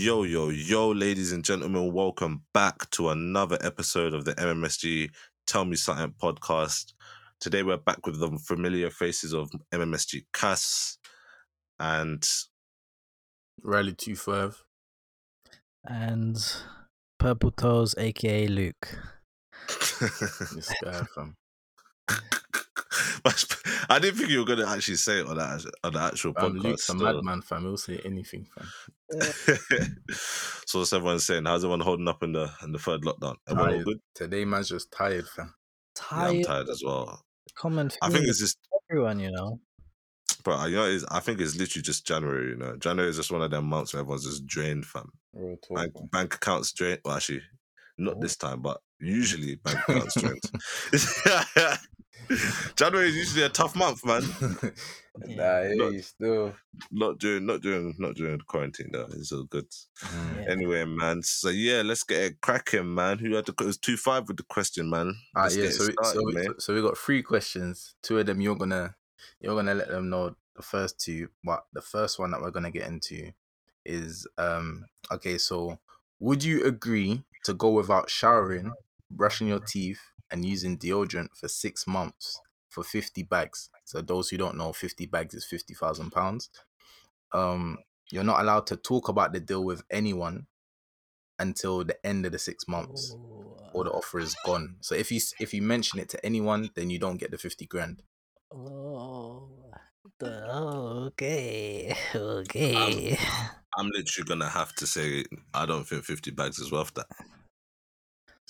Yo, yo, yo, ladies and gentlemen, welcome back to another episode of the MMSG Tell Me Something podcast. Today we're back with the familiar faces of MMSG Cass and Riley Tuferv and Purple Toes, aka Luke. This guy, fam. I didn't think you were going to actually say it on the actual podcast. Luke's a madman, fam. He'll say anything, fam. So what's everyone saying? How's everyone holding up in the third lockdown? Everyone all good? Today, man's just tired, fam. Tired. Yeah, I'm tired as well. Common thing. I think it's just everyone, you know. But you know, I think it's literally just January. You know, January is just one of them months where everyone's just drained, fam. Bank accounts drained. Well, actually, not this time, but usually bank accounts drained. January is usually a tough month, man. Not during quarantine though. It's all good. Yeah. Anyway, man. So yeah, let's get it cracking, man. Who had the? It was 2-5 with the question, man. So we got three questions. Two of them you're gonna let them know the first two, but the first one that we're gonna get into is okay. So would you agree to go without showering, brushing your teeth, and using deodorant for 6 months for 50 bags. So those who don't know, 50 bags is £50,000. You're not allowed to talk about the deal with anyone until the end of the 6 months or the offer is gone. So if you mention it to anyone, then you don't get the 50 grand. Okay. I'm literally going to have to say, I don't think 50 bags is worth that.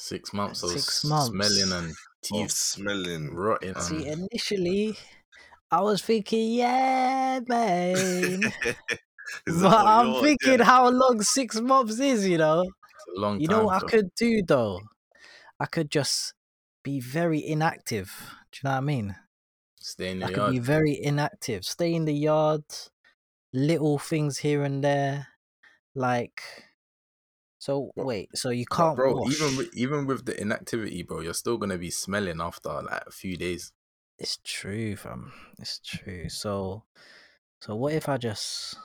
6 months of smelling and teeth smelling rotten. See, initially, I was thinking, yeah, man. But I'm thinking how long 6 months is, you know? It's a long time. You know what I could do, though? I could just be very inactive. Do you know what I mean? Stay in the yard. I could be very inactive. Stay in the yard. Little things here and there. Like... So wait, so you can't, bro. Wash. Even with the inactivity, bro, you're still gonna be smelling after like a few days. It's true, fam. It's true. So what if I just?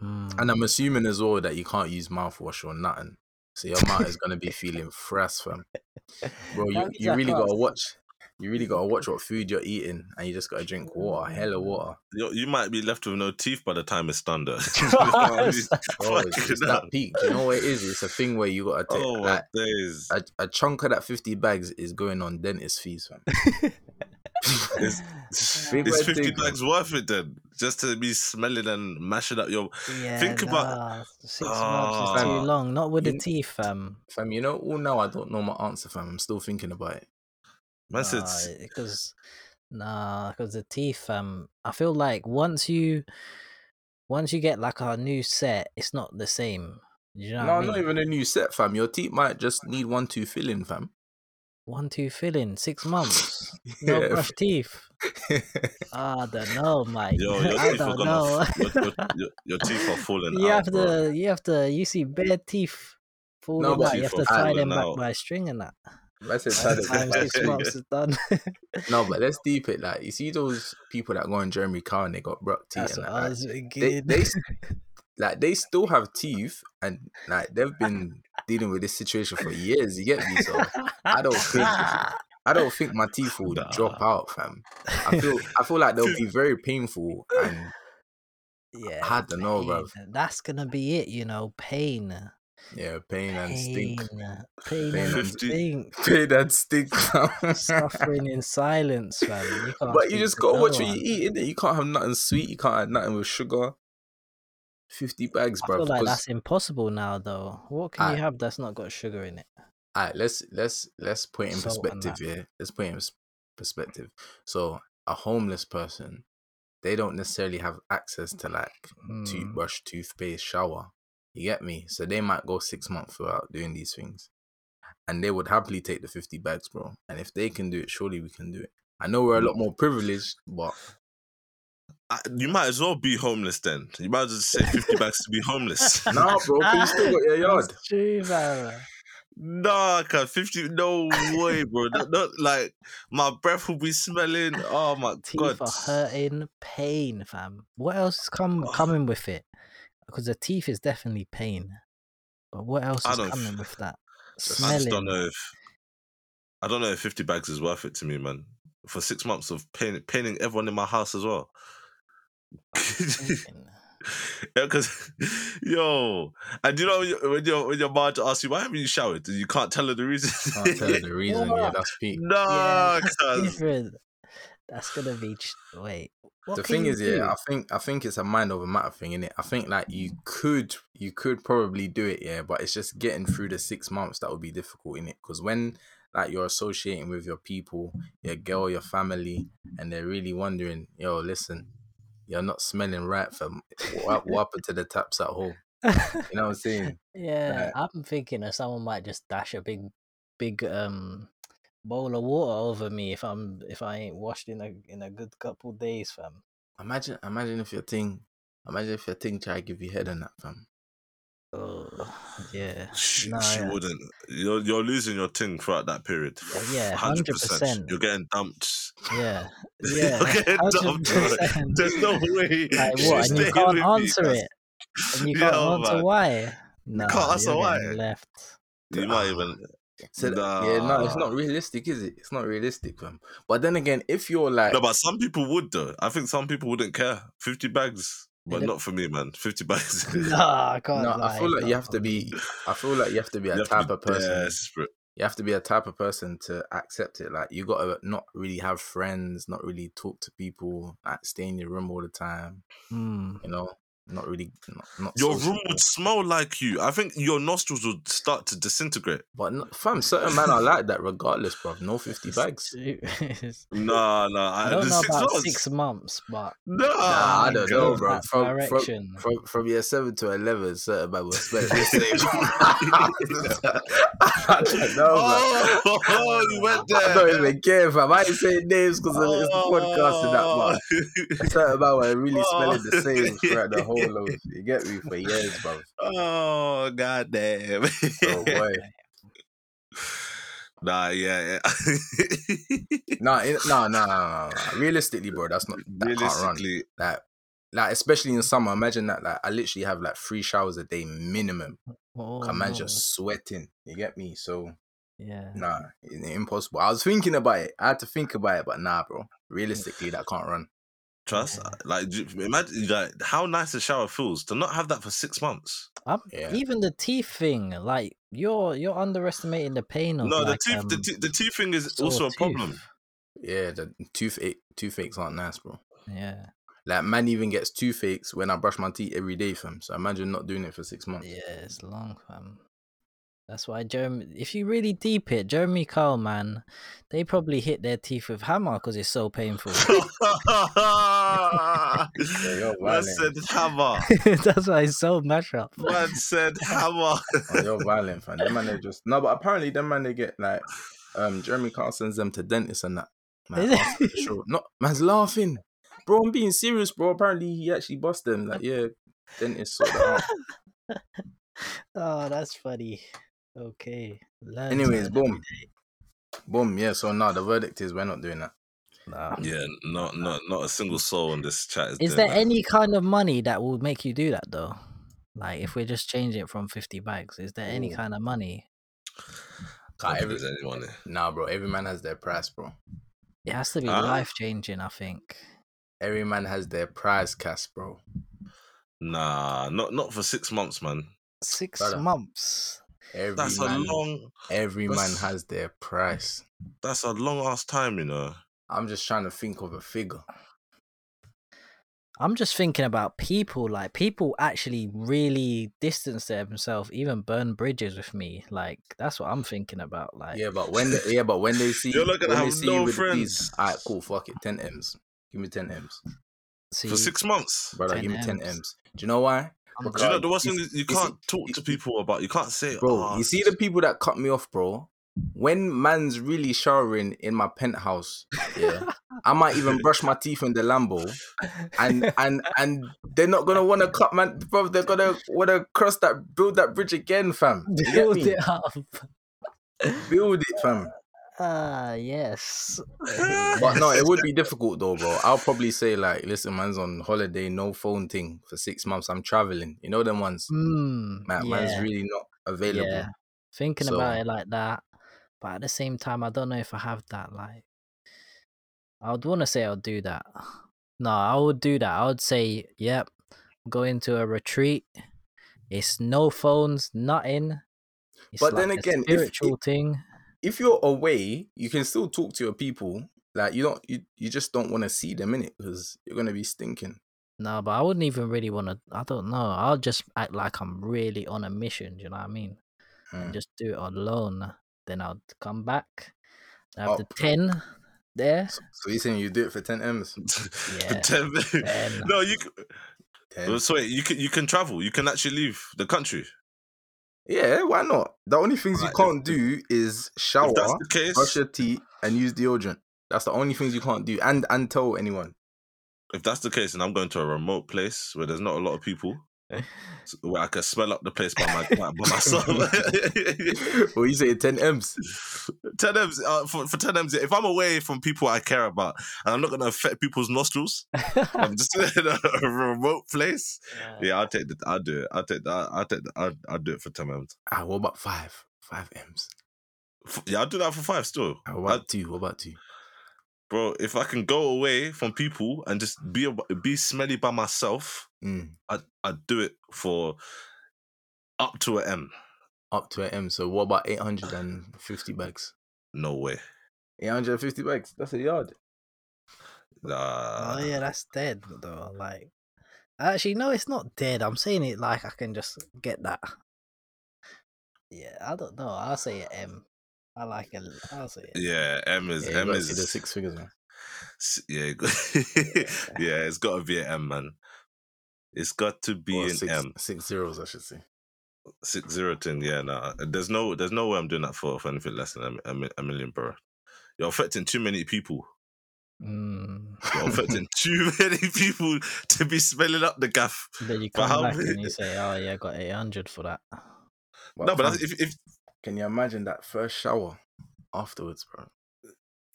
And I'm assuming as well that you can't use mouthwash or nothing, so your mouth is gonna be feeling frass, fam. Bro, you really gotta watch. You really gotta watch what food you're eating, and you just gotta drink water, hella water. You might be left with no teeth by the time it's done, though. it's that peak. You know what it is? It's a thing where you gotta take like, a chunk of that 50 bags is going on dentist fees, man. It's 50 bags worth it then, just to be smelling and mashing up your. Yeah, think about 6 months is too long. Not with the teeth, fam. Fam, you know, now I don't know my answer, fam. I'm still thinking about it. Because the teeth. I feel like once you get like a new set, it's not the same. You know what I mean? Not even a new set, fam. Your teeth might just need one tooth filling, fam. 1 2 filling, 6 months. Yeah. No brush teeth. I don't know, mate. Your teeth are falling. You see bare teeth falling out. You have to tie them back by a string and that. No, but let's deep it. Like, you see those people that go on Jeremy Kyle and they got broke teeth. They still have teeth, and like they've been dealing with this situation for years. You get me? So I don't think my teeth will drop out, fam. I feel like they'll be very painful, and yeah, I don't know, bro. That's gonna be it, you know, pain. Yeah, pain and stink. Pain and stink. Suffering in silence, man. But you just gotta watch what you eat, innit? You can't have nothing sweet. You can't have nothing with sugar. 50 bags, bro. I feel like that's impossible now, though. What can you have that's not got sugar in it? All right, let's put it in perspective here. Let's put it in perspective. So a homeless person, they don't necessarily have access to like toothbrush, toothpaste, shower. You get me? So they might go 6 months without doing these things. And they would happily take the 50 bags, bro. And if they can do it, surely we can do it. I know we're a lot more privileged, but... you might as well be homeless then. You might as well say 50 bags to be homeless. Nah, bro, you still got your yard. That's true, man. Nah, 50... No way, bro. Not like, my breath will be smelling. Oh, my God. Teeth are hurting, pain, fam. What else is coming with it? Because the teeth is definitely pain. But what else is coming with that? Smelling. I just don't know if... I don't know if 50 bags is worth it to me, man. For 6 months of paining everyone in my house as well. Because, yo, and you know when your mom asks you, why haven't you showered? You can't tell her the reason. Can't tell her the reason, yeah, that's peak. No, yeah, that's different. That's gonna be wait. The thing is, yeah, I think it's a mind over matter thing, innit? I think like you could probably do it, yeah, but it's just getting through the 6 months that would be difficult, innit? Because when like you're associating with your people, your girl, your family, and they're really wondering, yo, listen, you're not smelling right, fam. What happened to the taps at home? You know what I'm saying? Yeah, like, I'm thinking that someone might just dash a big bowl of water over me if I ain't washed in a good couple days, fam. Imagine if your thing try to give you head on that, fam. Oh yeah, she wouldn't. You're losing your thing throughout that period. Yeah, 100%. You're getting dumped. Yeah. You're getting 100%. Dumped. There's no way. Like, what? And you can't answer it. And you can't answer why. No, you can't answer why. Left. You might even. So it's not realistic, is it? It's not realistic, man. But then again, if you're like, no, but some people would though. I think some people wouldn't care. 50 bags. But not for me, man. 50 bags. Nah, I can't. No, I feel like you have to be. I feel like you have to be a type of person. Desperate. You have to be a type of person to accept it. Like you gotta not really have friends, not really talk to people, like stay in your room all the time. Mm. You know, not really. Not your social. Room would smell like you. I think your nostrils would start to disintegrate. But no, fam, certain men are like that, regardless, bruv. No 50 bags. Nah. I don't know about 6 months, but nah, I don't know, bro. From year 7 to 11, certain men will spend this same. I don't know, bro. Oh, you went there. I don't even care, fam. I ain't saying names because it's the podcast and that, but certain men were really smelling the same throughout the whole. You get me for years, bro. Oh goddamn! Oh boy. Nah, yeah. No. Realistically, bro, that's not. That can't run. Like, especially in summer. Imagine that. Like, I literally have like 3 showers a day minimum. Oh. Imagine sweating. You get me? So yeah. Nah, it's impossible. I was thinking about it. I had to think about it, but nah, bro. Realistically, that can't run. Trust, like, imagine, like, how nice a shower feels to not have that for 6 months. Even the teeth thing, like, you're underestimating the pain of. No, like, the teeth thing is also a problem. Yeah, the toothaches aren't nice, bro. Yeah, like, man even gets toothaches when I brush my teeth every day, fam. So imagine not doing it for 6 months. Yeah, it's long, fam. That's why Jeremy, if you really deep it, Jeremy Kyle, man, they probably hit their teeth with hammer because it's so painful. Man said hammer. That's why it's so mashup. Man said hammer. Oh, you're violent, fam. Them man, they just no, but apparently them man, they get like Jeremy Kyle sends them to dentists and that. Man, for sure. No, man's laughing, bro. I'm being serious, bro. Apparently he actually bust them. Like, yeah, dentists sort that out. Oh, that's funny. Okay. Learn. Anyways, boom. Yeah. So now the verdict is we're not doing that. Nah. Yeah. Not a single soul in this chat is. Is there that. Any kind of money that will make you do that though? Like if we're just changing it from 50 bags, is there any kind of money? Nah, bro. Every man has their price, bro. It has to be life changing, I think. Every man has their price, Cass, bro. Nah, not for 6 months, man. 6 months. Every man has their price. That's a long ass time, you know. I'm just trying to think of a figure. I'm just thinking about people. Like, people actually really distance themselves, even burn bridges with me. Like, that's what I'm thinking about. Like, but when they see you're looking to have no friends. Alright, cool. Fuck it. 10 M's. Give me 10 M's. See, for 6 months, brother. Give me 10 M's. Do you know why? Because do you know the worst thing is you can't talk to people about. You can't say, bro. You see the people that cut me off, bro. When man's really showering in my penthouse, yeah, I might even brush my teeth in the Lambo, and they're not gonna want to cut man, bro. They're gonna want to cross that, build that bridge again, fam. Build it up, fam. Yes. But no, it would be difficult though, bro. I'll probably say like, listen, man's on holiday, no phone thing for 6 months. I'm traveling. You know them ones. Man's really not available. Yeah. Thinking about it like that. But at the same time, I don't know if I have that. Like, I would want to say I'll do that. No, I would do that. I would say, yep, go into a retreat. It's no phones, nothing. It's but like then again, a spiritual thing. If you're away, you can still talk to your people. Like you just don't want to see them in it because you're gonna be stinking. No, but I wouldn't even really want to. I don't know. I'll just act like I'm really on a mission. Do you know what I mean? And just do it alone. Then I'll come back. I have the 10 there. So you're saying you do it for 10 M's? Yeah. 10. No, you can. 10. So wait, you can travel. You can actually leave the country. Yeah, why not? The only things you can't do is shower, brush your teeth, and use deodorant. That's the only things you can't do, and tell anyone. If that's the case, and I'm going to a remote place where there's not a lot of people, where I can smell up the place by myself. What you say, 10 M's? 10 M's, for 10 M's, if I'm away from people I care about, and I'm not going to affect people's nostrils, I'm just in a remote place. Yeah, I'll take that. I'll do it. I'll do it for 10 M's. What about 5? 5 M's. Yeah, I'll do that for 5 still. What about 2? Bro, if I can go away from people and just be smelly by myself, I'd do it for up to an M. Up to an M. So what about 850 bags? No way. 850 bags? That's a yard. Nah. Oh, yeah, that's dead, though. Like, actually, no, it's not dead. I'm saying it like I can just get that. Yeah, I don't know. I'll say an M. I like it. I'll say it. Yeah, M is the 6 figures, man. Yeah, yeah, it's got to be an M, man. It's got to be M. 6 zeros, I should say. 6-0 thing, yeah. Nah, there's no way I'm doing that for anything less than a million, bro. You're affecting too many people. You're affecting too many people to be smelling up the gaff. Then you come back and you say, "Oh yeah, I got 800 for that." Well, no, but that's, if can you imagine that first shower afterwards, bro?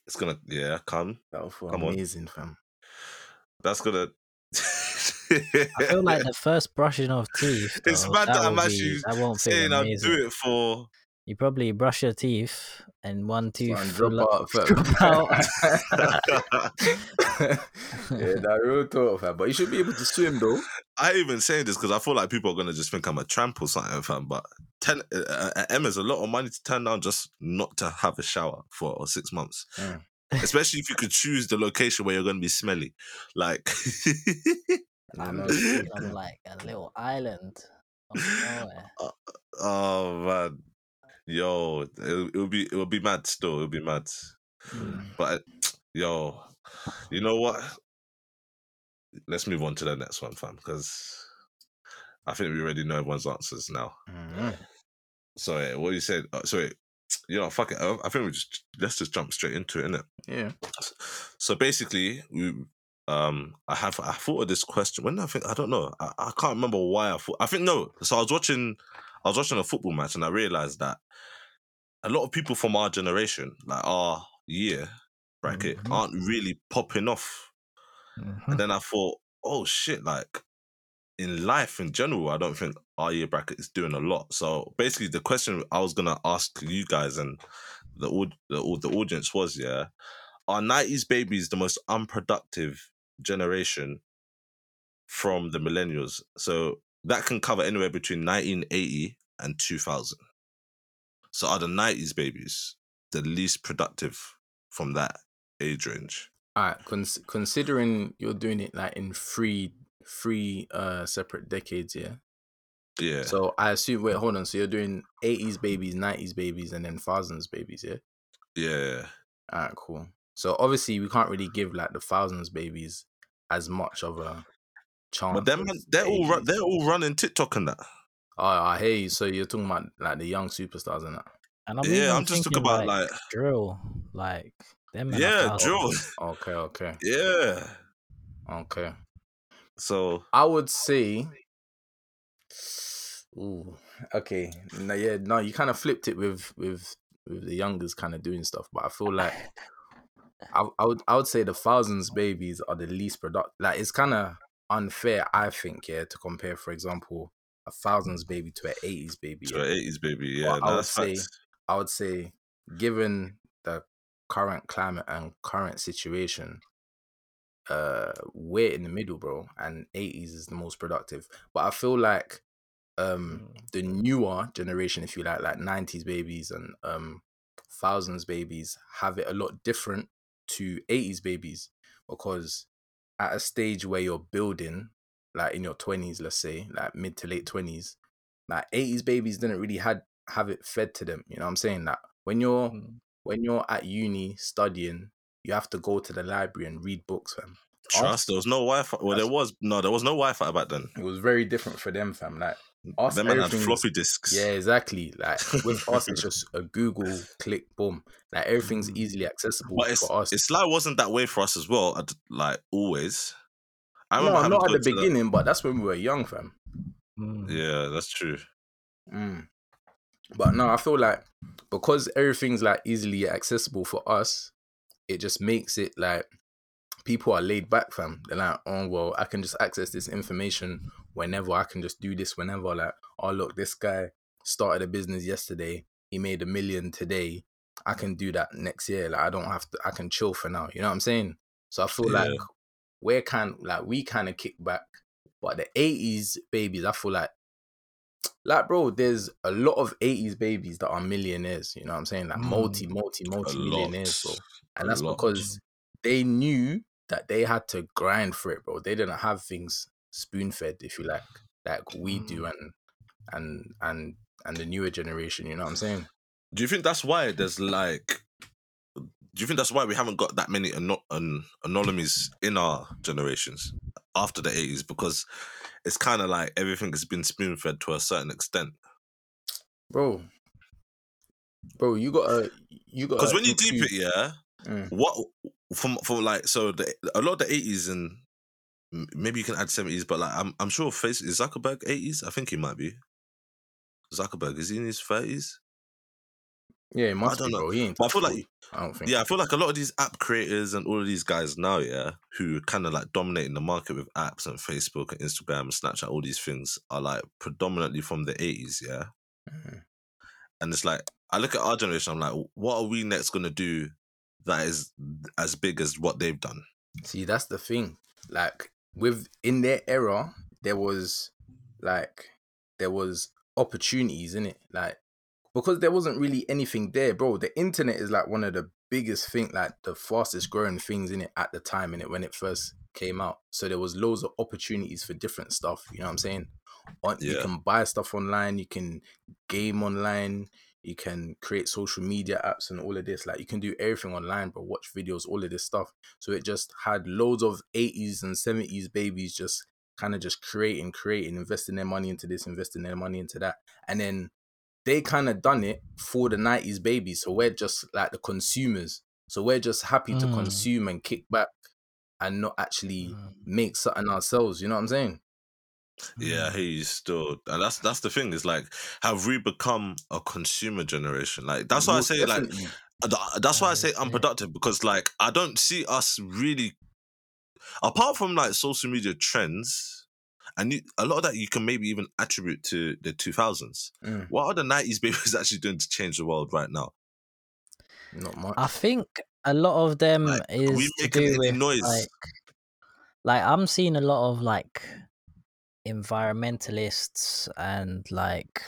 It's gonna, yeah, come. That'll feel amazing, fam. That's gonna. I feel like the first brushing of teeth. Though, it's mad that I'm actually saying I'll do it for. You probably brush your teeth and one tooth drop out. Yeah, that real talk, fam. But you should be able to swim, though. I even say this because I feel like people are gonna just think I'm a tramp or something, fam. But M is a lot of money to turn down just not to have a shower for 6 months. Mm. Especially if you could choose the location where you're gonna be smelly, like. I'm like a little island. Oh man. Yo, it'll be mad still. It'll be mad. But yo, you know what? Let's move on to the next one, fam, because I think we already know everyone's answers now. So yeah, what you said? Sorry, you know, fuck it. I think let's just jump straight into it, innit? Yeah. So basically, we. I thought of this question. When I don't know. I can't remember why I thought. I think no. So I was watching a football match and I realized that a lot of people from our generation, like our year bracket, aren't really popping off. And then I thought, oh shit, like in life in general, I don't think our year bracket is doing a lot. So basically the question I was gonna ask you guys and the audience was, yeah, are 90s babies the most unproductive generation from the millennials? So that can cover anywhere between 1980 and 2000. So are the 90s babies the least productive from that age range? All right, considering you're doing it like in three separate decades, yeah? Yeah. So I assume, wait, hold on. So you're doing 80s babies, 90s babies, and then 1000s babies, yeah? Yeah. All right, cool. So obviously we can't really give like the 1000s babies as much of a chance. But they're all running TikTok and that. Oh, I hear you. So you're talking about like the young superstars and that. And I'm just talking about like drill, like them. Yeah, drill. Okay. Yeah. Okay. So I would say. Ooh. Okay. No, you kind of flipped it with with the youngers kind of doing stuff, but I feel like I would say the thousands babies are the least productive. Like, it's kind of unfair, I think, yeah, to compare, for example, a thousands baby to an 80s baby. To an 80s baby, yeah. I would say, given the current climate and current situation, we're in the middle, bro, and 80s is the most productive. But I feel like the newer generation, if you like 90s babies and thousands babies, have it a lot different to 80s babies, because at a stage where you're building, like in your 20s, let's say, like mid to late 20s, like 80s babies didn't really have it fed to them. You know what I'm saying? That when you're at uni studying, you have to go to the library and read books, fam. Trust, there was no Wi-Fi. Well, there was no Wi-Fi back then. It was very different for them, fam. Like, us, them had floppy disks. Yeah, exactly. Like, with us, it's just a Google click, boom. Like, everything's easily accessible for us. It's like, wasn't that way for us as well, like, always. Not at the beginning, but that's when we were young, fam. Yeah, that's true. But no, I feel like because everything's like easily accessible for us, it just makes it like people are laid back, fam. They're like, oh, well, I can just access this information whenever. I can just do this whenever. Like, oh, look, this guy started a business yesterday. He made $1 million today. I can do that next year. Like, I don't have to, I can chill for now. You know what I'm saying? So I feel like we kind of kick back. But the 80s babies, I feel like, bro, there's a lot of 80s babies that are millionaires. You know what I'm saying? Like, multi millionaires, bro. And that's because they knew that they had to grind for it, bro. They didn't have things spoon-fed, if you like we do, and the newer generation. You know what I'm saying? Do you think that's why we haven't got that many anomalies in our generations after the 80s? Because it's kind of like everything has been spoon-fed to a certain extent, bro. You got because when you deep it, yeah. What from like, so a lot of the 80s, and maybe you can add 70s, but like I'm sure Facebook is Zuckerberg 80s. I think he might be. Zuckerberg, is he in his 30s? Yeah, he must be, bro. He ain't, but I feel like, I don't think. Yeah, I feel like a lot of these app creators and all of these guys now, yeah, who kind of like dominating the market with apps and Facebook and Instagram and Snapchat, all these things are like predominantly from the 80s, yeah. Mm-hmm. And it's like, I look at our generation, I'm like, what are we next gonna do that is as big as what they've done? See, that's the thing. Like, in their era, there was opportunities in it. Like, because there wasn't really anything there, bro. The internet is like one of the biggest thing, like the fastest growing things in it at the time, in it, when it first came out. So there was loads of opportunities for different stuff. You know what I'm saying? You can buy stuff online. You can game online. You can create social media apps and all of this. Like, you can do everything online, but watch videos, all of this stuff. So it just had loads of 80s and 70s babies just kind of just creating, investing their money into this, investing their money into that. And then they kind of done it for the 90s babies. So we're just like the consumers. So we're just happy to consume and kick back and not actually make something ourselves. You know what I'm saying? Yeah, he's still, and that's the thing. Is like, have we become a consumer generation? Like, that's why I say, like, that's why I say unproductive, because like I don't see us really, apart from like social media trends, and a lot of that you can maybe even attribute to the 2000s. What are the 90s babies actually doing to change the world right now? Not much. I think a lot of them, like, is we to do with noise. Like I'm seeing a lot of like environmentalists and like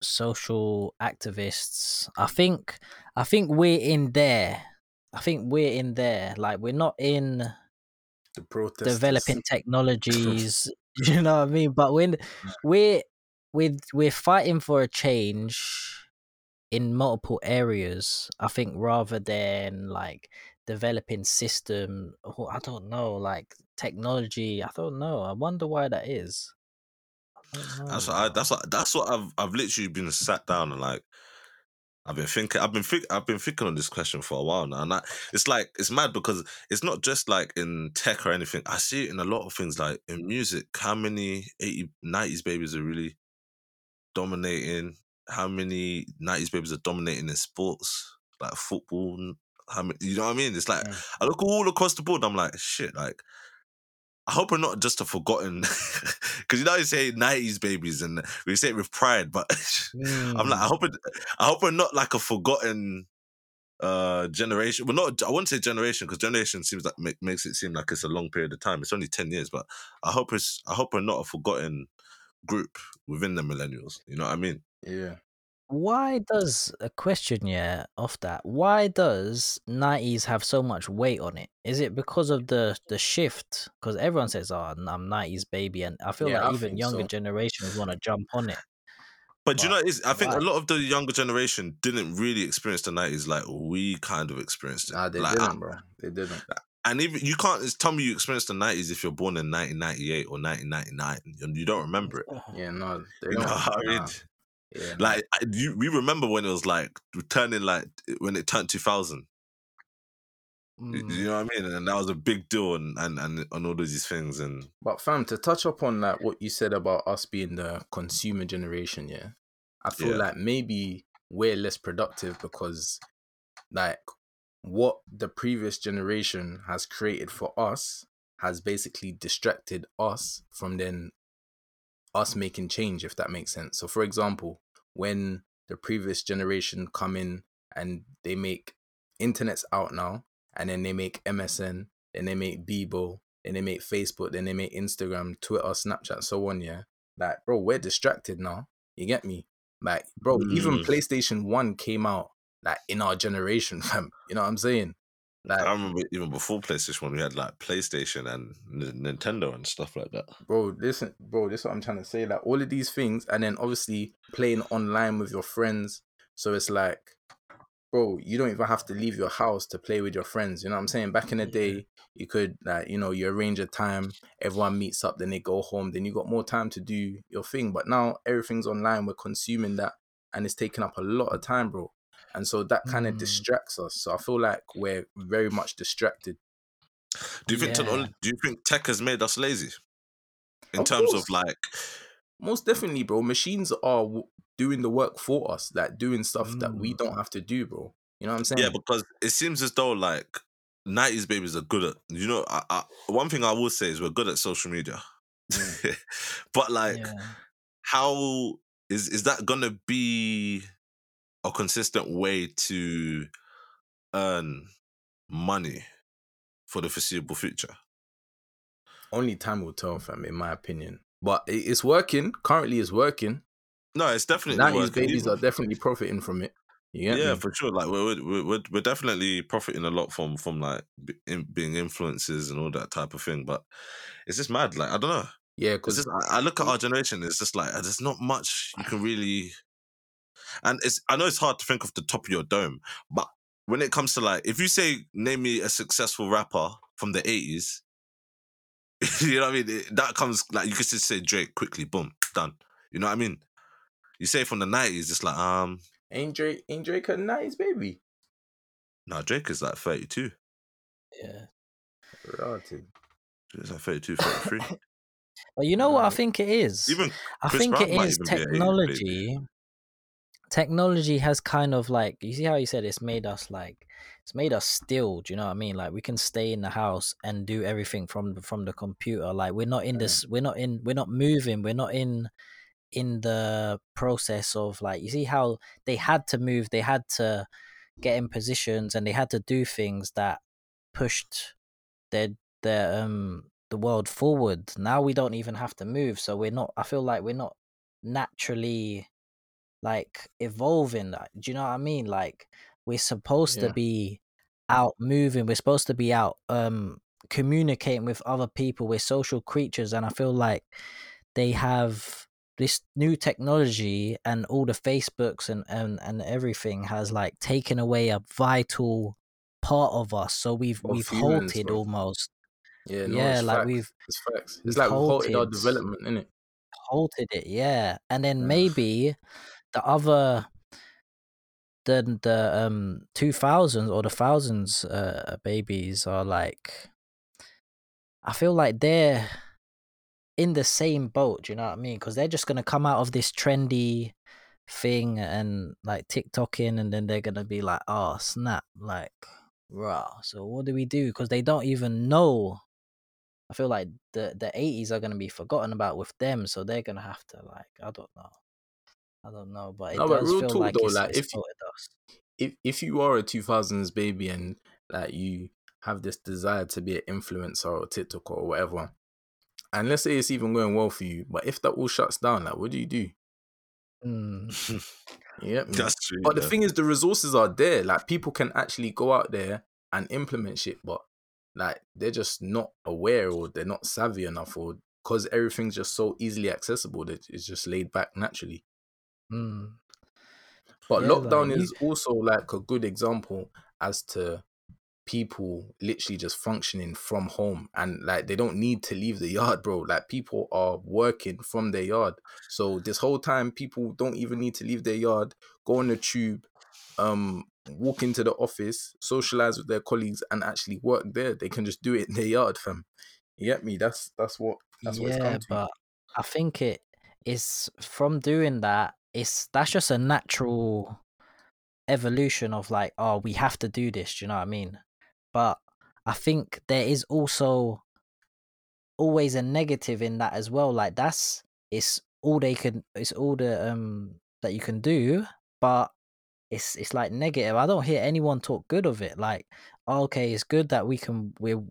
social activists. I think we're in there. Like, we're not in the protesters developing technologies. You know what I mean? But when we're fighting for a change in multiple areas, I think, rather than like developing system, or I don't know, like technology. I don't know. I wonder why that is. That's what I've literally been sat down and like I've been thinking on this question for a while now, and it's like, it's mad because it's not just like in tech or anything. I see it in a lot of things, like in music. How many 80s, 90s babies are really dominating how many 90s babies are dominating in sports, like football. How many, you know what I mean? It's like, yeah. I look all across the board, I'm like, shit, like, I hope we're not just a forgotten, because you know you say 90s babies and we say it with pride, but I'm like, I hope we're not like a forgotten generation. We're not, I wouldn't say generation, because generation seems like makes it seem like it's a long period of time. It's only 10 years, but I hope we're not a forgotten group within the millennials. You know what I mean? Yeah. Why does a question, yeah, off that? Why does 90s have so much weight on it? Is it because of the shift? Because everyone says, "Oh, I'm 90s baby," and I feel like even younger generations want to jump on it. But you know, I think a lot of the younger generation didn't really experience the 90s like we kind of experienced it. Nah, they didn't, bro. They didn't. And even you can't tell me you experienced the 90s if you're born in 1998 or 1999. You don't remember it. Yeah, no, they don't. Yeah, like we remember when it was when it turned 2000. You know what I mean? And that was a big deal, and all of these things. And but fam, to touch up on like what you said about us being the consumer generation, yeah, I feel like maybe we're less productive because like what the previous generation has created for us has basically distracted us from then us making change, if that makes sense. So for example, when the previous generation come in and they make internet's out now, and then they make MSN, then they make Bebo, then they make Facebook, then they make Instagram, Twitter, Snapchat, so on, yeah. Like, bro, we're distracted now. You get me? Like, bro, even PlayStation 1 came out like in our generation, fam. You know what I'm saying? Like, I remember even before PlayStation 1, we had like PlayStation and Nintendo and stuff like that. Bro, this is what I'm trying to say. Like all of these things, and then obviously playing online with your friends. So it's like, bro, you don't even have to leave your house to play with your friends. You know what I'm saying? Back in the day, you could, like, you know, you arrange a time, everyone meets up, then they go home, then you got more time to do your thing. But now everything's online. We're consuming that, and it's taking up a lot of time, bro. And so that kind of distracts us. So I feel like we're very much distracted. Do you think tech has made us lazy? In terms of like... Most definitely, bro. Machines are doing the work for us, like doing stuff that we don't have to do, bro. You know what I'm saying? Yeah, because it seems as though like 90s babies are good at... You know, one thing I will say is we're good at social media. Mm. But like, how... Is that going to be... a consistent way to earn money for the foreseeable future? Only time will tell, fam, in my opinion. But it's working. Currently, it's working. No, it's definitely working. Now these babies are definitely profiting from it. Yeah, for sure. Like we're definitely profiting a lot from like being influencers and all that type of thing. But it's just mad. Like I don't know. Yeah, because I look at our generation. It's just like there's not much you can really. And I know it's hard to think off the top of your dome, but when it comes to like, if you say, name me a successful rapper from the 80s, you know what I mean? That comes, like, you could just say Drake quickly, boom, done. You know what I mean? You say from the 90s, it's like, Ain't Drake a 90s baby? Nah, Drake is like 32. Yeah. Relative. He's like 32, 33. But you know what I think it is? I think it is technology. Technology has kind of like, you see how you said it's made us still, do you know what I mean? Like we can stay in the house and do everything from the computer. Like we're not in this, we're not moving, we're not in the process of like, you see how they had to move, they had to get in positions and they had to do things that pushed the world forward. Now we don't even have to move. So I feel like we're not naturally like evolving, like, do you know what I mean? Like we're supposed to be out moving, we're supposed to be out communicating with other people, we're social creatures, and I feel like they have this new technology and all the Facebooks and everything has like taken away a vital part of us, so we've halted almost. We've halted our development, innit? Halted it, yeah. And then maybe the 2000s or the thousands babies are like, I feel like they're in the same boat, do you know what I mean? Because they're just going to come out of this trendy thing and like TikToking, and then they're gonna be like, oh snap, like raw. So what do we do? Because they don't even know. I feel like the 80s are gonna be forgotten about with them, so they're gonna have to like I don't know, but it does feel like it's sorted us. If you are a 2000s baby and like you have this desire to be an influencer or TikTok or whatever, and let's say it's even going well for you, but if that all shuts down, like what do you do? Yeah, that's true. But the thing is, the resources are there. Like people can actually go out there and implement shit, but like they're just not aware, or they're not savvy enough, or because everything's just so easily accessible that it's just laid back naturally. But yeah, lockdown is also like a good example as to people literally just functioning from home, and like they don't need to leave the yard, bro. Like people are working from their yard, so this whole time people don't even need to leave their yard, go on the tube, walk into the office, socialize with their colleagues, and actually work there. They can just do it in their yard, fam. You get me? That's what it's come to. But I think it is from doing that, that's just a natural evolution of like, oh, we have to do this, do you know what I mean? But I think there is also always a negative in that as well. Like it's all the that you can do, but it's like negative. I don't hear anyone talk good of it. Like, okay, it's good that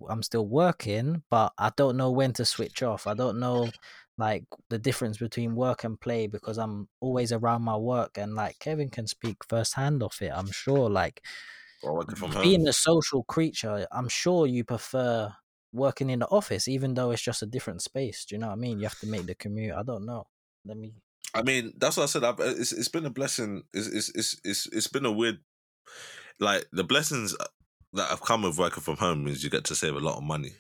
I'm still working, but I don't know when to switch off. I don't know like the difference between work and play, because I'm always around my work, and like Kevin can speak firsthand of it, I'm sure. Like being a social creature, I'm sure you prefer working in the office, even though it's just a different space. Do you know what I mean? You have to make the commute. I don't know. I mean, that's what I said. It's been a blessing. It's been a weird, like the blessings that have come with working from home is you get to save a lot of money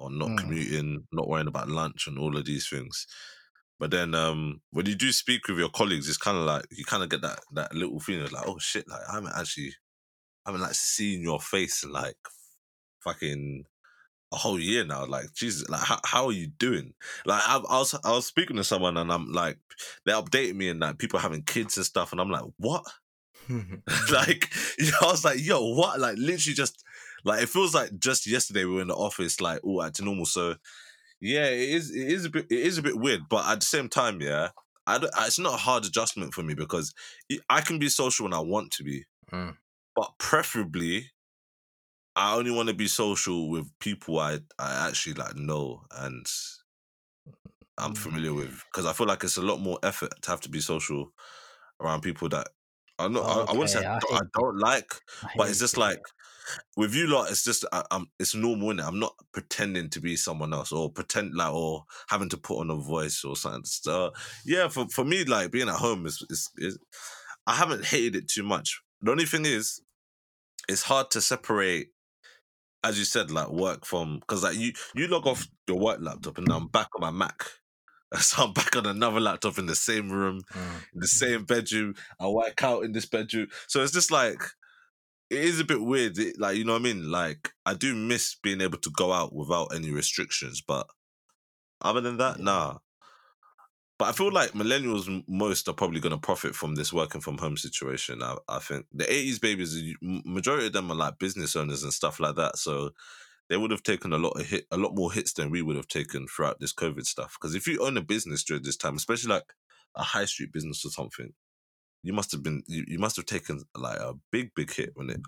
on not commuting, not worrying about lunch and all of these things. But then when you do speak with your colleagues, it's kind of like you kind of get that little feeling of like, oh shit, like I haven't like seen your face in like fucking a whole year now. Like Jesus, like how are you doing? Like I was speaking to someone and I'm like, they updated me and like people having kids and stuff, and I'm like, what? Like, you know, I was like, yo, what? Like literally just like, it feels like just yesterday we were in the office, like all at normal. So yeah, it is a bit weird, but at the same time, yeah, it's not a hard adjustment for me because I can be social when I want to be, but preferably I only want to be social with people I actually like know and I'm familiar with, because I feel like it's a lot more effort to have to be social around people that I'm not. Okay. I wouldn't say I don't, but it's just like with you lot, it's just it's normal, innit? I'm not pretending to be someone else or pretend like, or having to put on a voice or something. So, yeah, for me, like being at home is I haven't hated it too much. The only thing is, it's hard to separate, as you said, like work from, because like you log off your work laptop and I'm back on my Mac. So I'm back on another laptop in the same room, in the same bedroom. I work out in this bedroom. So it's just like, it is a bit weird. Like, you know what I mean? Like, I do miss being able to go out without any restrictions. But other than that, nah. But I feel like millennials most are probably going to profit from this working from home situation. I think the 80s babies, majority of them are like business owners and stuff like that. So they would have taken a lot more hits than we would have taken throughout this COVID stuff. Because if you own a business during this time, especially like a high street business or something, you must have taken like a big hit when it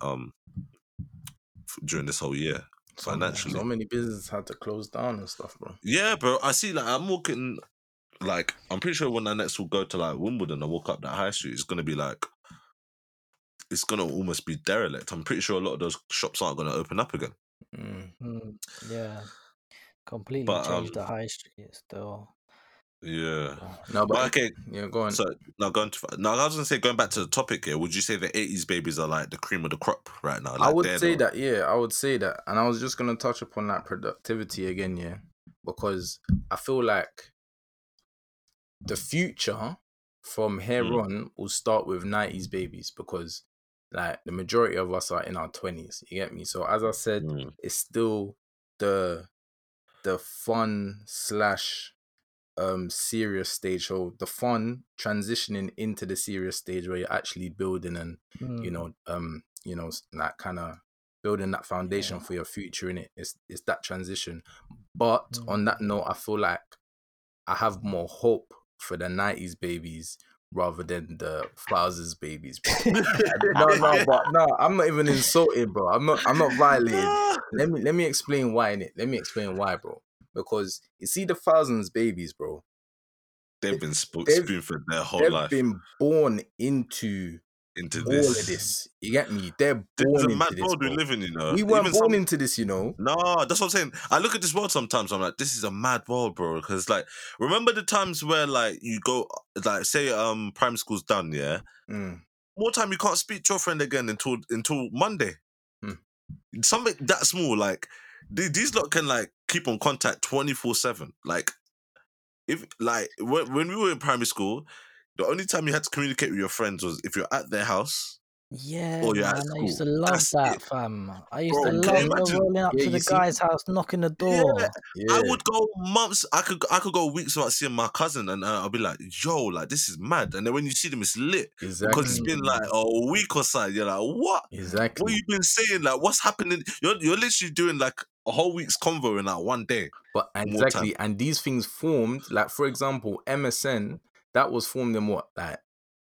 during this whole year financially. So many businesses had to close down and stuff, bro. Yeah, bro. I see. Like I'm walking, like I'm pretty sure when I next will go to like Wimbledon, I walk up that high street, it's gonna almost be derelict. I'm pretty sure a lot of those shops aren't gonna open up again. Yeah, completely changed the high street still. Yeah, no, but okay, yeah, go on. So I was gonna say, going back to the topic here, would you say the 80s babies are like the cream of the crop right now? Like, I would say that, and I was just gonna touch upon that productivity again, yeah, because I feel like the future from here on will start with 90s babies, because like the majority of us are in our 20s, you get me? So as I said, it's still the fun slash serious stage. So the fun transitioning into the serious stage where you're actually building and you know, that kind of building that foundation for your future, innit? It's that transition. But on that note, I feel like I have more hope for the 90s babies rather than the thousands babies, bro. No, I'm not even insulted, bro. I'm not violated. Let me explain why, innit? Let me explain why, bro. Because you see the thousands babies, bro. They've been spoon-fed for their whole life. They've been born into all this. Of this. You get me? They're born into this. It's a mad world we're living in, you know? We weren't born into this, you know? No, that's what I'm saying. I look at this world sometimes, I'm like, this is a mad world, bro. Because, like, remember the times where, like, you go, like, say, primary school's done, yeah? More time, you can't speak to your friend again until Monday. Something that small, like, these lot can, like, keep on contact 24/7. Like, if, like, when we were in primary school, the only time you had to communicate with your friends was if you're at their house. Yeah, or you're at school. I used to love that, fam. I used to love rolling up to the guy's house, knocking the door. Yeah. Yeah. I would go months. I could go weeks without seeing my cousin, and I'll be like, "Yo, like this is mad." And then when you see them, it's lit because it's been like a week or so. You're like, "What? Exactly? What you been saying? Like, what's happening?" You're literally doing like a whole week's convo in like one day. But exactly, and these things formed. Like for example, MSN. That was formed in what? Like,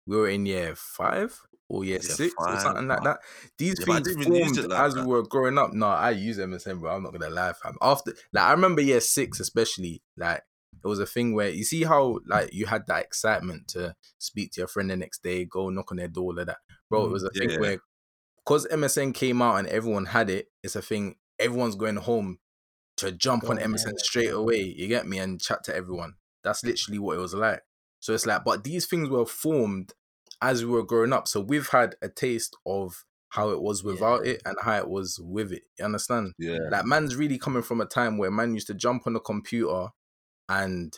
we were in year 5 or year 6 or something like that. These things formed like as that. We were growing up. No, I use MSN, bro. I'm not going to lie, fam. After, like, I remember year 6 especially, like, it was a thing where, you see how, like, you had that excitement to speak to your friend the next day, go knock on their door, all of that. Bro, it was a thing where, because MSN came out and everyone had it, it's a thing, everyone's going home to jump on MSN straight away, you get me, and chat to everyone. That's literally what it was like. So it's like, but these things were formed as we were growing up. So we've had a taste of how it was without it and how it was with it. You understand? Yeah. Like, man's really coming from a time where man used to jump on the computer and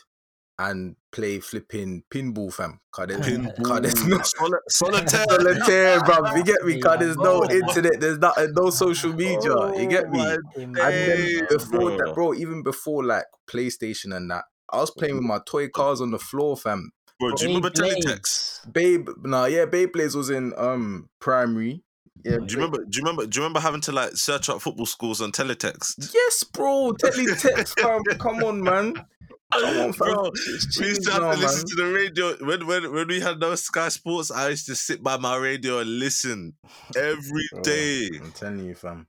play flipping pinball, fam. Cause there's no solitaire, bro. You get me? Cause there's no internet. There's no social media. You get me? And then before that, bro, even before like PlayStation and that, I was playing with my toy cars on the floor, fam. Bro, do you remember Teletext? Beyblades was in primary. Yeah. Do you remember having to like search up football scores on Teletext? Yes, bro. Teletext, fam. Come on, man. Bro, we used to have to listen to the radio when we had no Sky Sports. I used to sit by my radio and listen every day. I'm telling you, fam.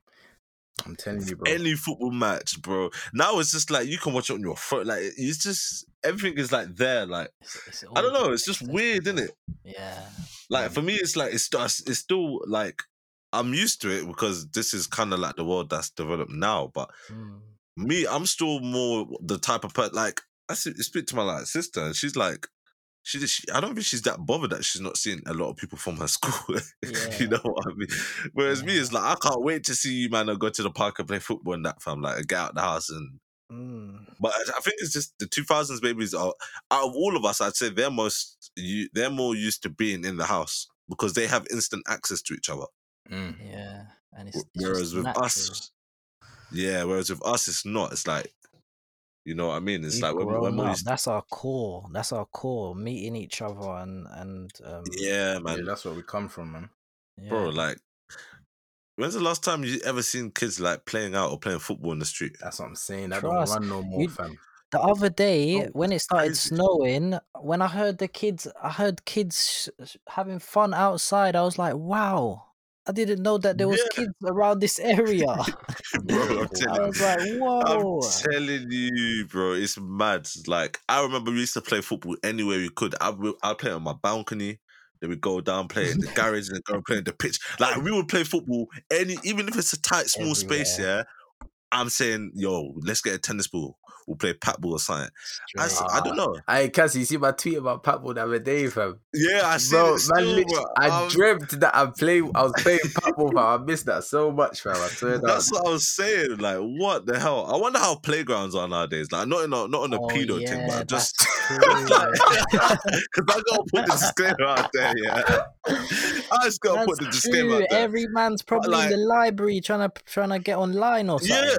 I'm telling you, bro. Any football match, bro. Now it's just like you can watch it on your phone. Like it's just everything is like there. Like it's I don't know. It's just weird, isn't it? Yeah. Like for me, it's like it's still like I'm used to it because this is kind of like the world that's developed now. But me, I'm still more the type of person. Like I speak to my like sister, and she's like. I don't think she's that bothered that she's not seeing a lot of people from her school. You know what I mean? Whereas me, it's like, I can't wait to see you, man, and go to the park and play football and that, fam. Like, and get out the house and... But I think it's just the 2000s babies are... Out of all of us, I'd say they're more used to being in the house because they have instant access to each other. Yeah. And it's whereas with natural. Us... Yeah, whereas with us, it's not. It's like... You know what I mean? It's like when that's our core. That's our core. Meeting each other and yeah, man. Yeah, that's where we come from, man. Yeah. Bro, like, when's the last time you ever seen kids like playing out or playing football in the street? That's what I'm saying. I don't run no more, fam. The other day when it started snowing, when I heard kids having fun outside, I was like, wow. I didn't know that there was kids around this area. Bro, I was like, whoa. I'm telling you, bro, it's mad. Like, I remember we used to play football anywhere we could. I'd play on my balcony. Then we'd go down, play in the garage, and go and play in the pitch. Like, we would play football, even if it's a tight, small space, yeah? I'm saying, yo, let's get a tennis ball. We'll play patball or something. I don't know. I Cassie, you see my tweet about patball the other day, fam. Yeah, I see. Bro, I dreamt that I was playing patball, fam. I missed that so much, fam. I swear that's what I was saying. Like, what the hell? I wonder how playgrounds are nowadays. Like, not on a pedo thing, but just because I gotta put the disclaimer out there. Yeah, I just gotta put the disclaimer out there. Every man's probably in the library trying to get online or something. Yeah,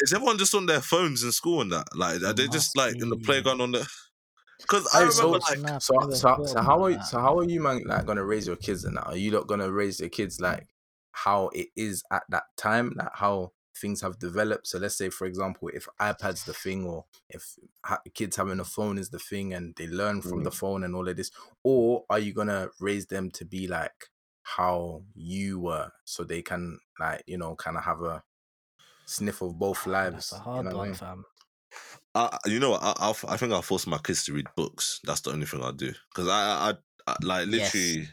is everyone just on their phones in school and that? Like, are they just like in the playground on the? Because I remember like so how are you man like gonna raise your kids and that? Are you not gonna raise your kids like how it is at that time, like how things have developed? So let's say, for example, if iPad's the thing, or if kids having a phone is the thing and they learn from the phone and all of this, or are you gonna raise them to be like how you were, so they can like, you know, kind of have a sniff of both lives? That's a hard one, fam. You know what? I think I'll force my kids to read books. That's the only thing I'll do, because I like literally. Yes.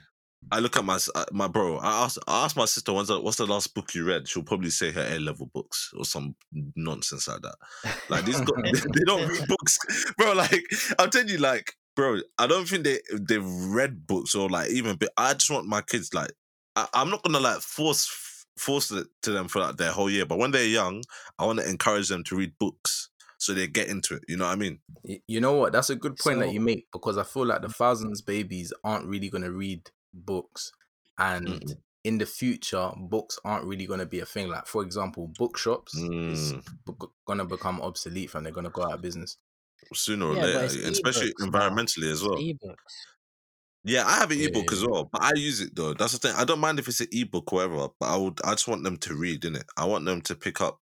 I look at my bro. I asked my sister, what's the last book you read? She'll probably say her A-level books or some nonsense like that. Like, these guys, they don't read books, bro. Like, I'll tell you, like, bro, I don't think they've read books or like even. But I just want my kids like, I'm not gonna like force it to them for like their whole year. But when they're young, I want to encourage them to read books so they get into it. You know what I mean? You know what? That's a good point that you make, because I feel like the thousands babies aren't really gonna read books, and in the future books aren't really going to be a thing. Like, for example, bookshops is going to become obsolete, and they're going to go out of business sooner or later, especially environmentally as well. Yeah, I have an ebook as well, but I use it though. That's the thing. I don't mind if it's an ebook or whatever, but I just want them to read, innit? I want them to pick up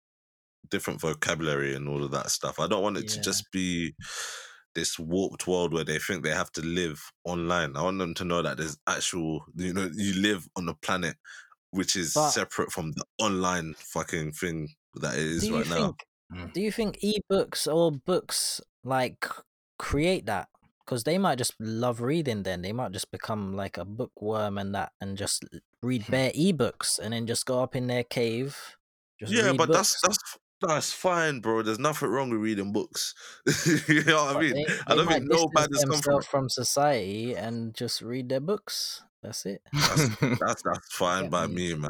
different vocabulary and all of that stuff. I don't want it to just be this warped world where they think they have to live online. I want them to know that there's actual, you know, you live on a planet which is separate from the online fucking thing that it is right now. Do you think ebooks or books like create that? Because they might just love reading, then they might just become like a bookworm and that, and just read bare ebooks and then just go up in their cave. Just read but books. That's fine, bro. There's nothing wrong with reading books. You know what I mean? I don't think no bad has come from society, and just read their books. That's it. That's fine by me, man.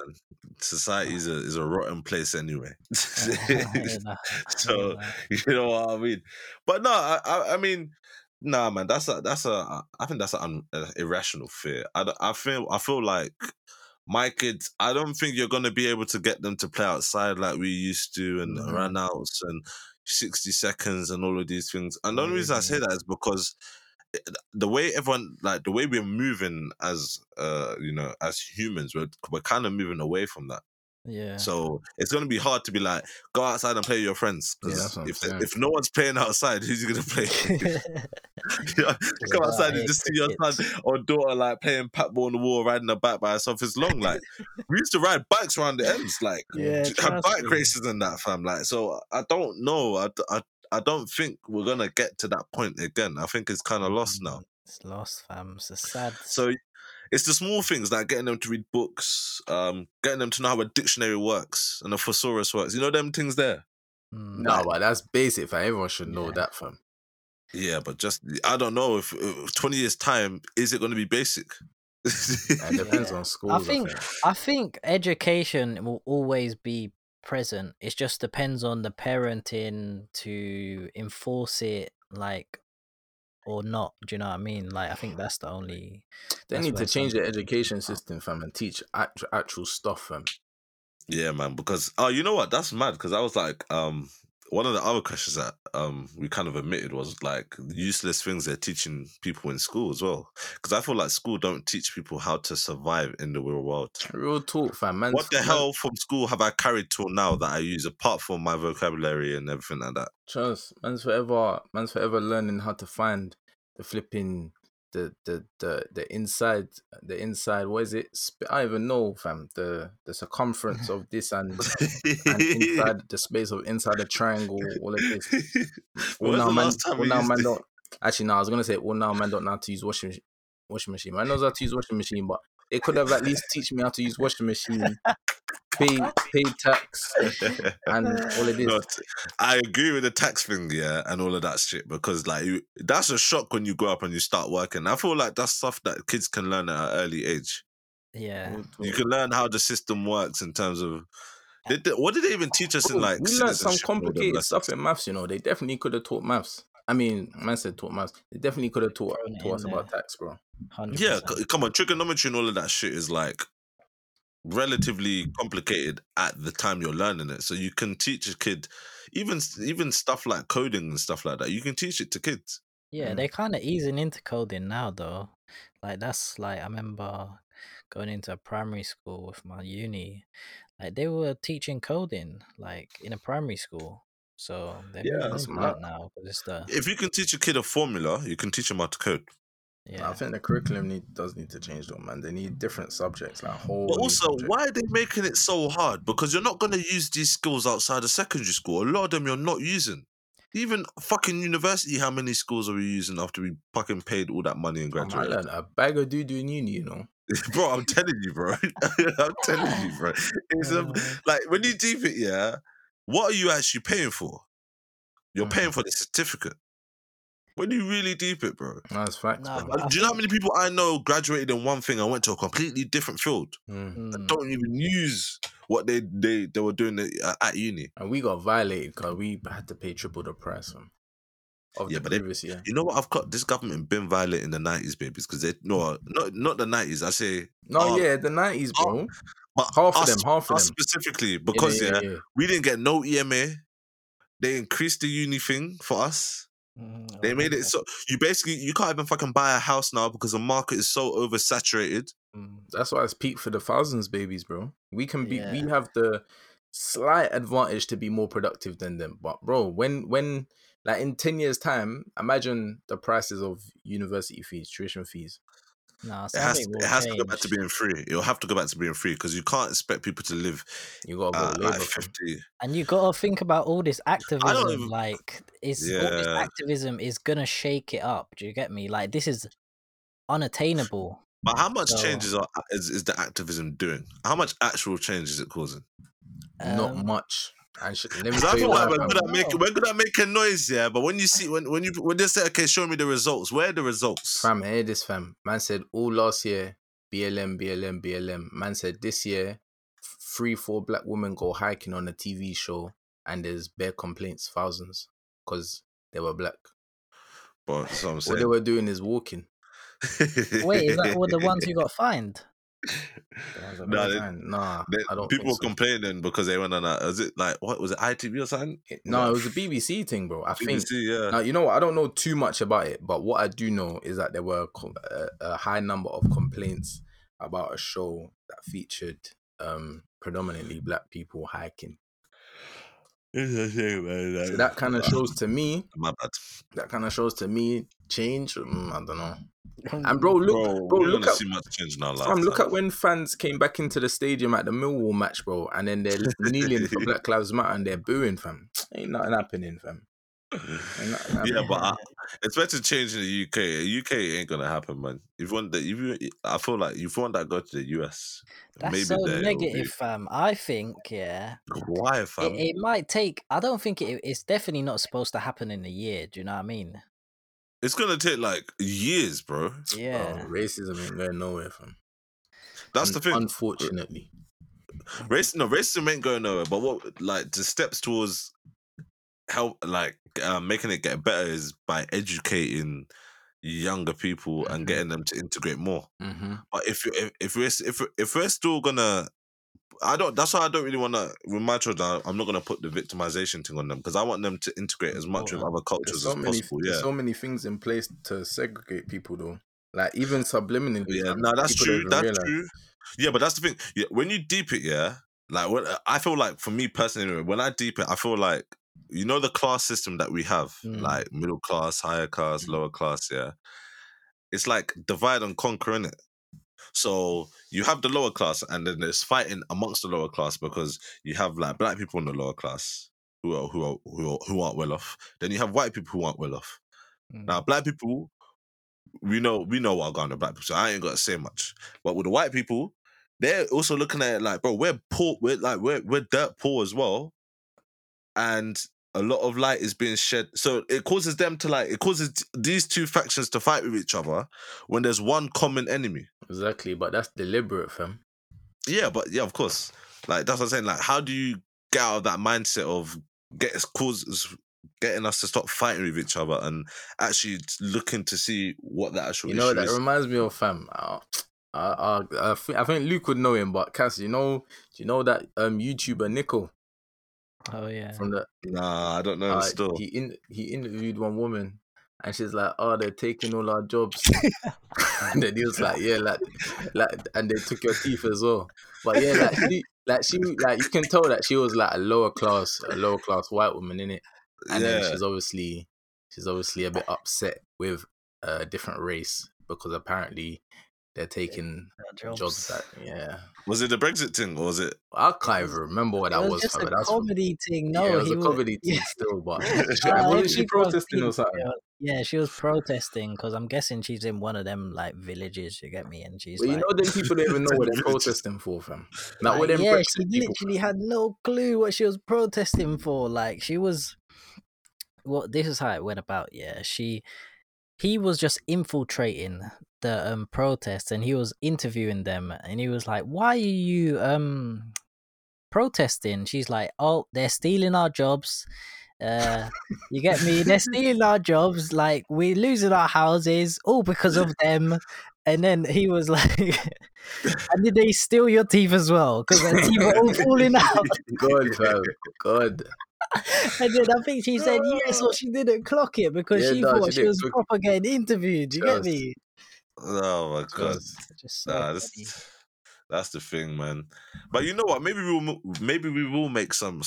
Society is a rotten place anyway. So you know what I mean. But no, I mean, nah, man. I think that's an irrational fear. I feel like my kids, I don't think you're going to be able to get them to play outside like we used to, and run outs and 60 seconds and all of these things. And the only reason I say that is because the way we're moving as, you know, as humans, we're kind of moving away from that. Yeah. So it's going to be hard to be like, go outside and play with your friends. Because if no one's playing outside, who's going to play? Come outside and just see your son or daughter like playing patball on the wall, riding a bike by herself. It's long. Like, we used to ride bikes around the ends, like have bike races and that, fam. Like, so I don't know. I don't think we're going to get to that point again. I think it's kind of lost now. It's lost, fam. It's sad. So it's the small things, like getting them to read books, getting them to know how a dictionary works and a thesaurus works. You know them things there? No, but that's basic, fam. Everyone should know that, fam. Yeah, but just, I don't know, if 20 years' time, is it going to be basic? It depends on schools. I think education will always be present. It just depends on the parenting to enforce it, like, or not. Do you know what I mean? Like, I think that's the only. They need to change the education system, fam, and teach actual stuff, fam. Yeah, man. Because you know what? That's mad. Because I was like, one of the other questions that we kind of omitted was like useless things they're teaching people in school as well. Because I feel like school don't teach people how to survive in the real world. Real talk, fam. Man, what the hell from school have I carried till now that I use apart from my vocabulary and everything like that? Trust, man's forever learning how to find the flipping the inside. What is it? I don't even know, fam. The circumference of this and inside the space of inside a triangle. All of this. I was gonna say, now man don't know how to use washing machine. Man knows how to use washing machine, but they could have at least teach me how to use washing machine. Pay tax and all of this. No, I agree with the tax thing, yeah, and all of that shit, because like that's a shock when you grow up and you start working. I feel like that's stuff that kids can learn at an early age. Yeah, you can learn how the system works in terms of. What did they even teach us in like? We learned some complicated stuff in maths. You know, they definitely could have taught maths. I mean, man said taught maths. They definitely could have taught us about tax, bro. 100%. Yeah, come on, trigonometry and all of that shit is like relatively complicated at the time you're learning it. So you can teach a kid, even stuff like coding and stuff like that, you can teach it to kids. Yeah, they're kind of easing into coding now, though. Like, that's like, I remember going into a primary school with my uni, like, they were teaching coding, like, in a primary school. So they're doing that now. If you can teach a kid a formula, you can teach them how to code. Yeah, I think the curriculum does need to change, though, man. They need different subjects, like whole. But also, why are they making it so hard? Because you're not going to use these skills outside of secondary school. A lot of them you're not using. Even fucking university, how many schools are we using after we fucking paid all that money and graduated? I learned a bag of doo-doo in uni, you know. Bro, I'm telling you, bro. It's like, when you deep it, yeah, what are you actually paying for? You're paying for the certificate. When you really deep it, bro. That's facts. No, bro. Do you know how many people I know graduated in one thing and went to a completely different field? That don't even use what they were doing at uni. And we got violated because we had to pay triple the price of the previous year. You know what? I've got this government been violating the 90s, babies, because they not the 90s. I say the 90s, bro. But half of them specifically, because we didn't get no EMA. They increased the uni thing for us. They made it so you can't even fucking buy a house now because the market is so oversaturated. That's why it's peaked for the thousands, babies, bro. We can be, we have the slight advantage to be more productive than them. But bro, when like in 10 years' time, imagine the prices of university fees, tuition fees. Nah, it has to go back to being free. It'll have to go back to being free because you can't expect people to live. You gotta go like 50, and you gotta think about all this activism. Even, like, all this activism is gonna shake it up. Do you get me? Like, this is unattainable. But how much changes is the activism doing? How much actual change is it causing? Not much. When could I make a noise? Yeah, but when you see when they say, okay, show me the results. Where are the results? Fam, I hear this, fam. Man said all last year, BLM. Man said this year, 3-4 black women go hiking on a TV show, and there's bare complaints, thousands, because they were black. But that's what I'm saying. All they were doing is walking. Wait, is that all the ones who got fined? People were complaining because they went on that. Is it like what was it? ITV or something? It was a BBC thing, bro. I think. Yeah. Now, you know what? I don't know too much about it, but what I do know is that there were a high number of complaints about a show that featured predominantly black people hiking. It's a shame, man. So that kind of shows to me. My bad. That kind of shows to me change. I don't know. And look at when fans came back into the stadium at the Millwall match, bro, and then they're kneeling for Black Lives Matter and they're booing, fam. Ain't nothing happening, fam. But especially change in the UK. The UK ain't gonna happen, man. I feel like if you want that, go to the US. That's maybe so negative, fam. I think, why, fam? It might take. I don't think it's definitely not supposed to happen in a year. Do you know what I mean? It's gonna take like years, bro. Yeah, racism ain't going nowhere, fam. That's the thing. Unfortunately, racism ain't going nowhere. But what, like, the steps towards help, like making it get better, is by educating younger people and getting them to integrate more. Mm-hmm. But if we're still gonna, that's why I don't really want to, with my children, I'm not going to put the victimization thing on them because I want them to integrate as much with other cultures as possible. There's so many things in place to segregate people, though. Like, even subliminally. Yeah, no, that's true. That's true. Yeah, but that's the thing. Yeah, when you deep it, like, I feel like, for me personally, when I deep it, I feel like, you know, the class system that we have, like middle class, higher class, lower class, it's like divide and conquer, innit? So you have the lower class, and then there's fighting amongst the lower class because you have like black people in the lower class who aren't well off. Then you have white people who aren't well off. Now, black people, we know what are going on with black people, so I ain't got to say much. But with the white people, they're also looking at it like, bro, we're poor, we're dirt poor as well, and a lot of light is being shed. So it causes them to like, it causes these two factions to fight with each other when there's one common enemy. Exactly, but that's deliberate, fam. Yeah, but yeah, of course. Like, that's what I'm saying. Like, how do you get out of that mindset of getting us to stop fighting with each other and actually looking to see what the actual issue is. You know, that reminds me of fam. I think Luke would know him, but Cass, do you know that YouTuber Nico? Oh yeah. From the I don't know. Still, he interviewed one woman, and she's like, "Oh, they're taking all our jobs," and then he was like, "Yeah, like, and they took your teeth as well." But yeah, she you can tell that she was like a lower class white woman, innit? And then she's obviously a bit upset with a different race because apparently they're taking jobs that, Was it the Brexit thing or was it? I can't even remember what that was. It was just a comedy thing. No, yeah, it was a comedy thing still, but... was she protesting or something? Yeah, she was protesting because I'm guessing she's in one of them, like, villages, you get me? And she's you know them people don't even know what they're protesting for, fam. Like, she literally had no clue what she was protesting for. Like, she was... Well, this is how it went about, yeah. He was just infiltrating the protests, and he was interviewing them, and he was like, "Why are you protesting?" She's like, "Oh, they're stealing our jobs. You get me? They're stealing our jobs. Like, we're losing our houses, all because of them." And then he was like, "And did they steal your teeth as well? Because their teeth are all falling out." God, bro. God. And then I think she said yes, or she didn't clock it because she thought she was proper getting interviewed. You get me? Oh my God. That's the thing, man. But you know what? Maybe we will make some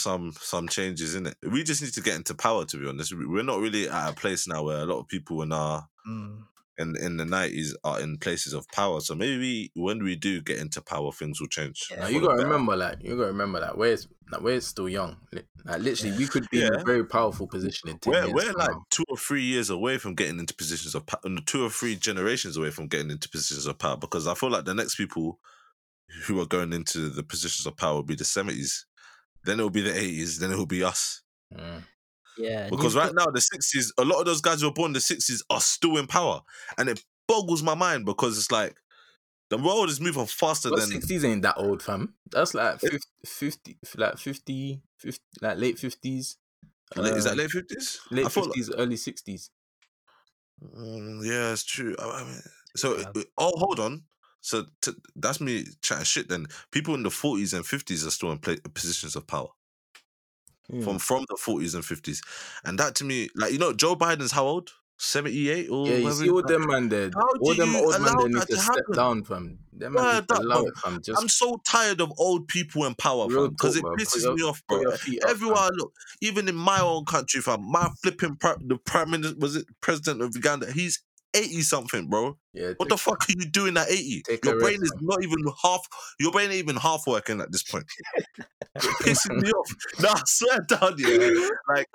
changes in it. We just need to get into power, to be honest. We're not really at a place now where a lot of people in our in the 90s are in places of power. So maybe when we do get into power, things will change. Yeah. You gotta remember that we're still young. Like literally, we could be in a very powerful position in 10 years. We're like 2 or 3 years away from getting into positions of power, 2 or 3 generations away from getting into positions of power. Because I feel like the next people who are going into the positions of power will be the 70s, then it will be the 80s, then it will be us. Mm. Yeah, because right now the 60s, a lot of those guys who were born in the 60s are still in power, and it boggles my mind because it's like the world is moving faster than 60s ain't that old, fam. That's like 50, like late 50s. Is that late 50s? Late 50s, like, early 60s. Yeah, it's true. I mean, so hold on. So that's me chatting shit. Then people in the 40s and 50s are still in positions of power. Yeah. From the 40s and 50s. And that to me, like, you know, Joe Biden's how old? 78 or whatever? Yeah, you see all them man there. All them old man there need to step down, fam. I'm so tired of old people in power, fam, because it pisses me off, bro. Everywhere I look, even in my own country, fam, my flipping the Prime Minister, was it President of Uganda? He's 80-something, bro. Yeah, what the fuck are you doing at 80? Your brain is not even half. Your brain ain't even half working at this point. You're pissing me off. No, I swear down here. Like,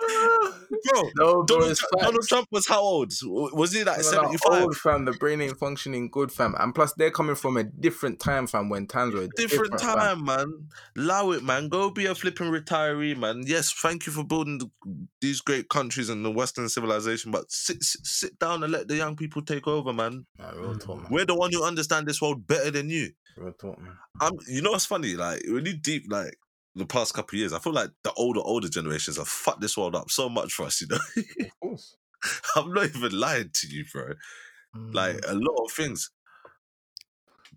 bro, no, Donald Trump was how old? Was he like 75? Old, fam. The brain ain't functioning good, fam. And plus, they're coming from a different time, fam. When times were different time, fam. Man. Allow it, man. Go be a flipping retiree, man. Yes, thank you for building these great countries and the Western civilization, but sit down and let the young people take over, man. Nah, real talk, man. We're the one who understand this world better than you. Real talk, man. You know what's funny? Like, really deep, like, the past couple of years, I feel like the older generations have fucked this world up so much for us, you know? Of course. I'm not even lying to you, bro. Mm. Like, a lot of things.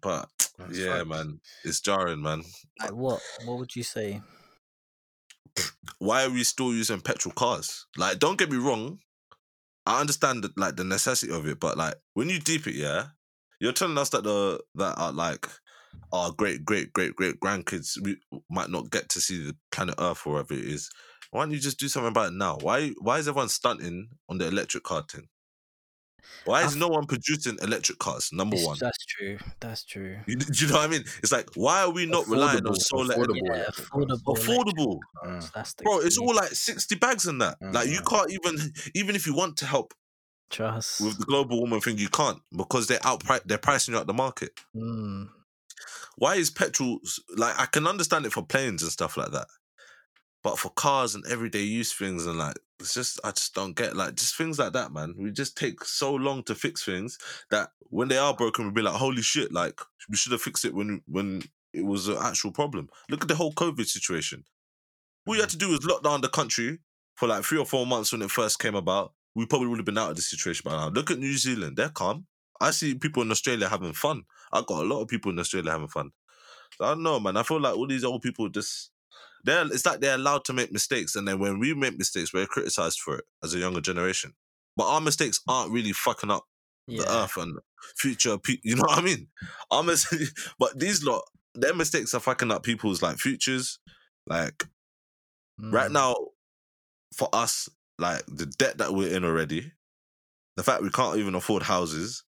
But, that's right, man. It's jarring, man. Like what? What would you say? Why are we still using petrol cars? Like, don't get me wrong. I understand like the necessity of it, but like when you deep it, you're telling us that our great grandkids we might not get to see the planet Earth or whatever it is. Why don't you just do something about it now? Why is everyone stunting on the electric car thing? Why is no one producing electric cars? Number one. That's true. Do you know what I mean? It's like, why are we not relying on solar energy? Affordable. Bro, it's all like 60 bags in that. Like, you can't even if you want to help with the global warming thing, you can't because they're pricing you out the market. Mm. Why is petrol, like, I can understand it for planes and stuff like that. But for cars and everyday use things and like, it's just, I just don't get like, just things like that, man. We just take so long to fix things that when they are broken, we'll be like, holy shit, like we should have fixed it when it was an actual problem. Look at the whole COVID situation. All you had to do was lock down the country for like 3 or 4 months when it first came about, we probably would have been out of this situation by now. Look at New Zealand. They're calm. I see people in Australia having fun. I got a lot of people in Australia having fun. I don't know, man. I feel like all these old people just... It's like they're allowed to make mistakes, and then when we make mistakes, we're criticised for it as a younger generation. But our mistakes aren't really fucking up the earth and future people. You know what I mean? But these lot, their mistakes are fucking up people's like futures. Like right now, for us, like the debt that we're in already, the fact we can't even afford houses.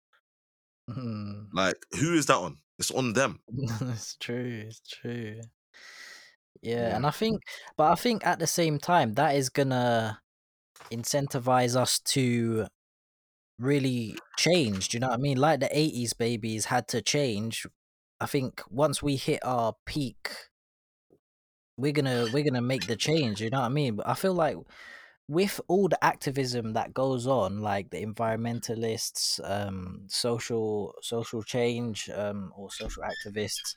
Like, who is that on? It's on them. It's true. Yeah, and I think at the same time, that is gonna incentivize us to really change. Do you know what I mean? Like the 80s babies had to change. I think once we hit our peak, we're gonna make the change. You know what I mean? But I feel like with all the activism that goes on, like the environmentalists, social change, or social activists,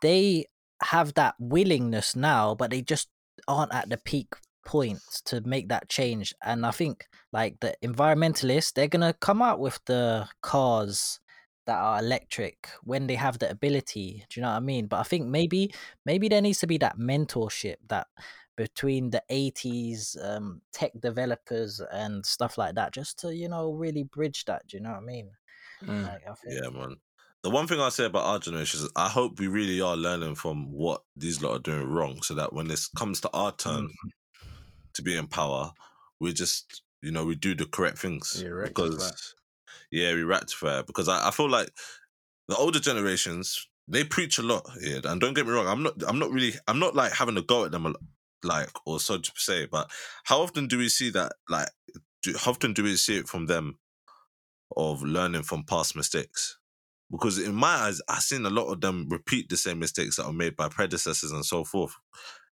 they have that willingness now, but they just aren't at the peak point to make that change. And I think like the environmentalists, they're gonna come out with the cars that are electric when they have the ability. Do you know what I mean? But I think maybe there needs to be that mentorship that between the 80s tech developers and stuff like that, just to, you know, really bridge that. Do you know what I mean? Like, I think... Yeah, man. The one thing I say about our generation is I hope we really are learning from what these lot are doing wrong, so that when this comes to our turn to be in power, we just, you know, we do the correct things. We rectify. Because I feel like the older generations, they preach a lot here, and don't get me wrong, I'm not like having a go at them, like, or so to say. But how often do we see that? Like, how often do we see it from them of learning from past mistakes? Because in my eyes, I've seen a lot of them repeat the same mistakes that were made by predecessors and so forth.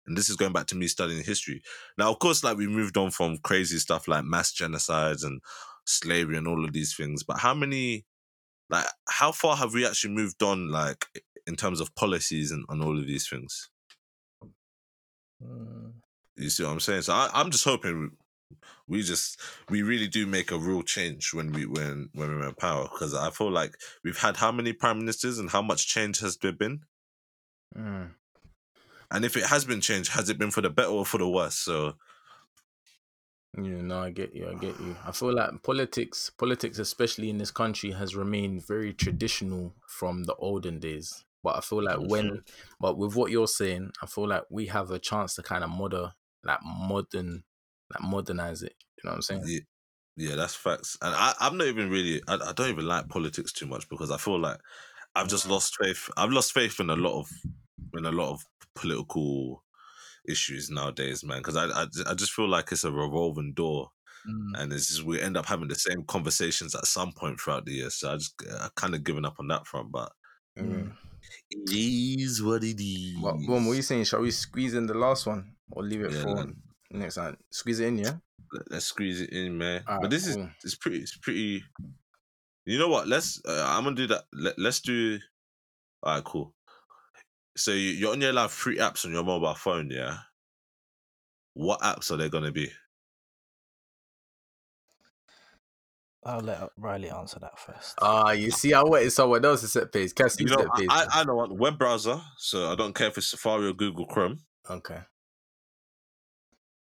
And this is going back to me studying history. Now, of course, like, we moved on from crazy stuff like mass genocides and slavery and all of these things. But how far have we actually moved on, like, in terms of policies and all of these things? You see what I'm saying? So I'm just hoping we really do make a real change when we're in power, because I feel like we've had how many prime ministers and how much change has there been? And if it has been changed, has it been for the better or for the worse? So yeah, no, I get you. I feel like politics, especially in this country, has remained very traditional from the olden days. But I feel like but with what you're saying, I feel like we have a chance to kind of modernize it. You know what I'm saying? Yeah, that's facts. And I'm not even really... I don't even like politics too much, because I feel like I've just lost faith. I've lost faith in a lot of political issues nowadays, man. Because I just feel like it's a revolving door, and it's just, we end up having the same conversations at some point throughout the year. So I kind of given up on that front, but... It is what it is. Well, what are you saying? Shall we squeeze in the last one or leave it for next time? Squeeze it in, yeah. Let's squeeze it in, man. Right, but this is it's pretty. You know what? Let's. I'm gonna do that. Let's do. All right, cool. So you're on your live three apps on your mobile phone, yeah. What apps are they gonna be? I'll let Riley answer that first. You see, I wanted someone else to set pace. You know, I don't want web browser, so I don't care if it's Safari or Google Chrome. Okay.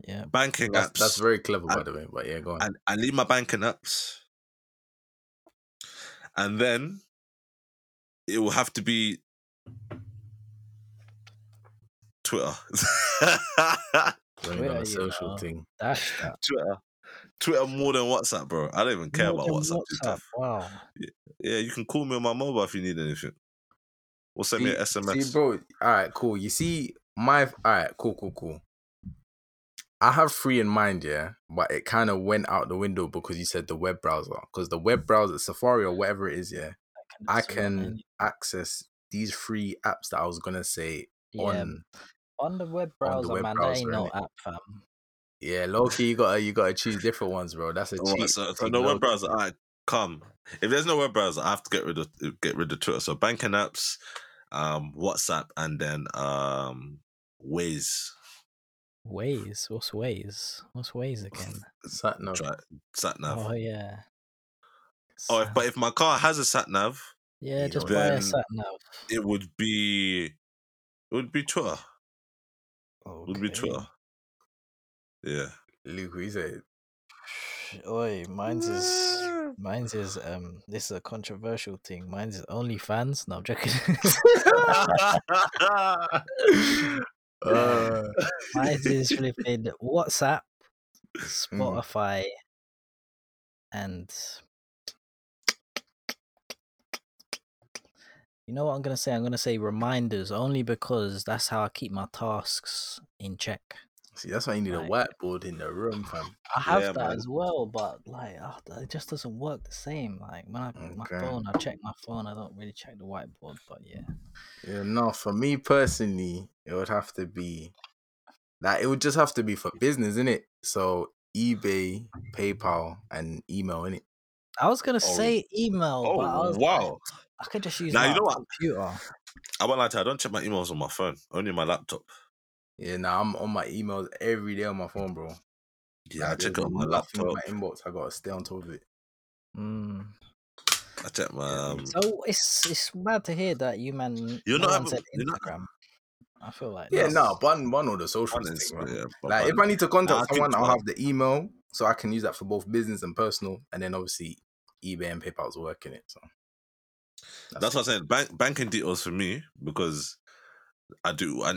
Yeah. Banking apps. That's very clever, by the way. But yeah, go on. And I leave my banking apps. And then it will have to be Twitter. Twitter, social thing. Twitter more than WhatsApp, bro. I don't even care about WhatsApp. Wow. Yeah, you can call me on my mobile if you need anything. Or send me an SMS. See, bro, all right, cool. You see, cool. I have three in mind, yeah, but it kind of went out the window because you said the web browser. Because the web browser, Safari or whatever it is, yeah, I can access these three apps that I was going to say on the web browser, man, there ain't no app, fam. Yeah, low-key, you gotta choose different ones, bro. That's a cheat. So no web browser, I come. If there's no web browser, I have to get rid of Twitter. So banking apps, WhatsApp, and then Waze. Waze? What's Waze? What's Waze again? Sat nav. Oh yeah. Oh, but if my car has a sat nav, yeah, just buy a sat nav. It would be Twitter. Okay. It would be Twitter. Yeah. Luke, what you say? Oi, mine's is this is a controversial thing. Mine's is OnlyFans. No, I'm joking. Mine's is flipping WhatsApp, Spotify, and you know what I'm gonna say? I'm gonna say reminders, only because that's how I keep my tasks in check. See, that's why you need a whiteboard in the room, fam. I have that as well, but it just doesn't work the same. Like when my phone, I check my phone. I don't really check the whiteboard, but yeah. Yeah, no. For me personally, it would have to be that. It would just have to be for business, innit? So eBay, PayPal, and email, innit? I was gonna say email. Oh, but I could just use my computer. I won't lie to you, I don't check my emails on my phone. Only my laptop. Yeah, I'm on my emails every day on my phone, bro. Yeah, I check it on my laptop. My inbox, I gotta stay on top of it. I check my. So it's mad to hear that you man. You're not having Instagram. I feel like bun all the social things. Right? Yeah, like if I need to contact someone, I'll have the email, so I can use that for both business and personal, and then obviously eBay and PayPal's working it. So that's what I said. Banking details for me, because I do a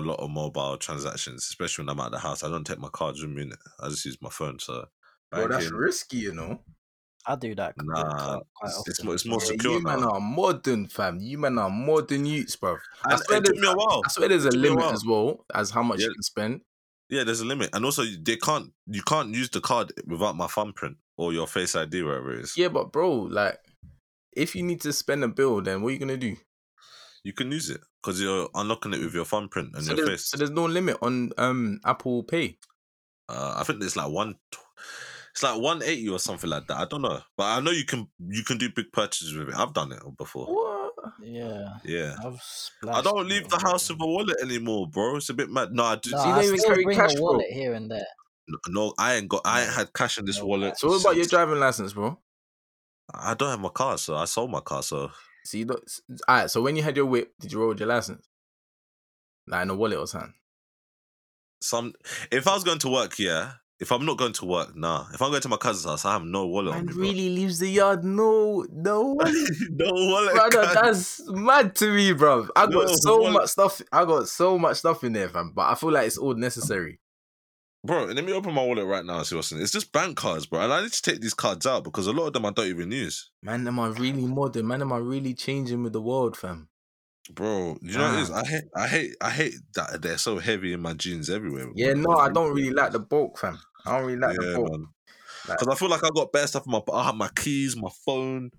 lot of mobile transactions, especially when I'm at the house. I don't take my cards with me, innit? I just use my phone. So, bro, that's risky, you know. I do that. Nah, it's more secure. You man are modern, fam. You man are modern youths, bro. It took me a while. I swear there's a limit as well as how much you can spend. Yeah, there's a limit, and also you can't use the card without my thumbprint or your Face ID, wherever it is. Yeah, but bro, like, if you need to spend a bill, then what are you gonna do? You can use it because you're unlocking it with your thumbprint and your face. So there's no limit on Apple Pay. I think it's like $180 or something like that. I don't know, but I know you can do big purchases with it. I've done it before. What? Yeah. I don't leave the house with a wallet anymore, bro. It's a bit mad. No, I do. No, I still carry cash, a wallet here and there. No, I ain't had cash in this wallet. So what about your driving license, bro? I don't have my car, so I sold my car, so. So you don't. All right. So when you had your whip, did you roll with your license, like in a wallet or something? If I was going to work, yeah. If I'm not going to work, nah. If I'm going to my cousin's house, I have no wallet. And really leaves the yard, no wallet, no wallet. Brother, that's mad to me, bro. I got so much stuff in there, fam. But I feel like it's all necessary. Bro, let me open my wallet right now and see what's in it. It's just bank cards, bro. And I need to take these cards out because a lot of them I don't even use. Man, am I really modern? Man, am I really changing with the world, fam? Bro, you know what it is? I hate that they're so heavy in my jeans everywhere. Yeah, bro. No, I don't really like the bulk, fam. I don't really like the bulk. Because I feel like I got better stuff in my... I have my keys, my phone.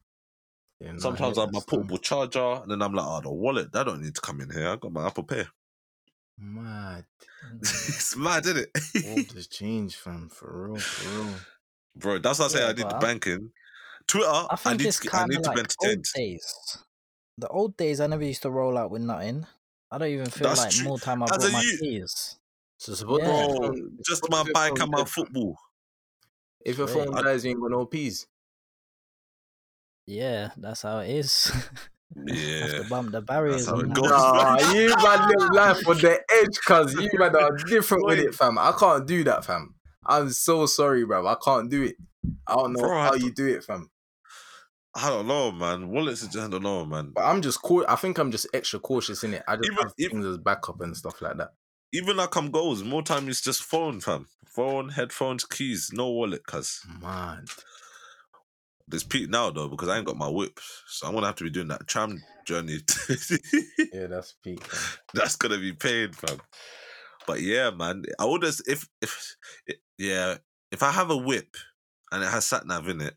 Yeah, no, sometimes I have my portable charger. And then I'm like, the wallet, that don't need to come in here. I got my Apple Pay. Mad. It's mad, isn't it? All this change, fam. For real. Bro, that's what I say. I need the banking. Twitter, I need to be entertained. The old days, I never used to roll out with nothing. I don't even feel that's like true. More time I as brought my keys. So bro, just my bike and my football. If your phone dies, you ain't got no peas. Yeah, that's how it is. Yeah, have to bump the barriers. You man live life on the edge, cause you man are different with it, fam. I can't do that, fam. I'm so sorry, bro. I can't do it. I don't know how you do it, fam. I don't know, man. Wallets, I don't know, man. But I'm just I think I'm just extra cautious in it. I just have things as backup and stuff like that. Even like I'm goals, more time it's just phone, fam. Phone, headphones, keys, no wallet, cause man. It's peak now though because I ain't got my whip, so I'm gonna have to be doing that tram journey. Yeah, that's peak. Man. That's gonna be pain, fam. But yeah, man, I would just if I have a whip and it has sat nav in it,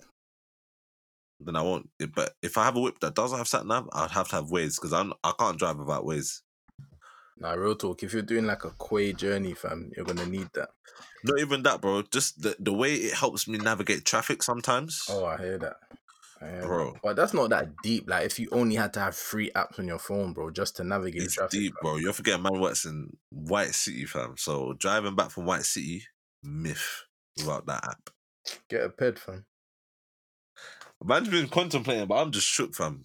then I won't. But if I have a whip that doesn't have sat nav, I'd have to have Waze because I can't drive without Waze. Nah, real talk. If you're doing like a quay journey, fam, you're gonna need that. Not even that, bro. Just the way it helps me navigate traffic sometimes. Oh, I hear that. Bro. But that's not that deep. Like, if you only had to have 3 apps on your phone, bro, just to navigate it's traffic. It's deep, bro. You're forgetting man works in White City, fam. So driving back from White City, myth without that app. Get a ped, fam. Man's been contemplating, but I'm just shook, fam.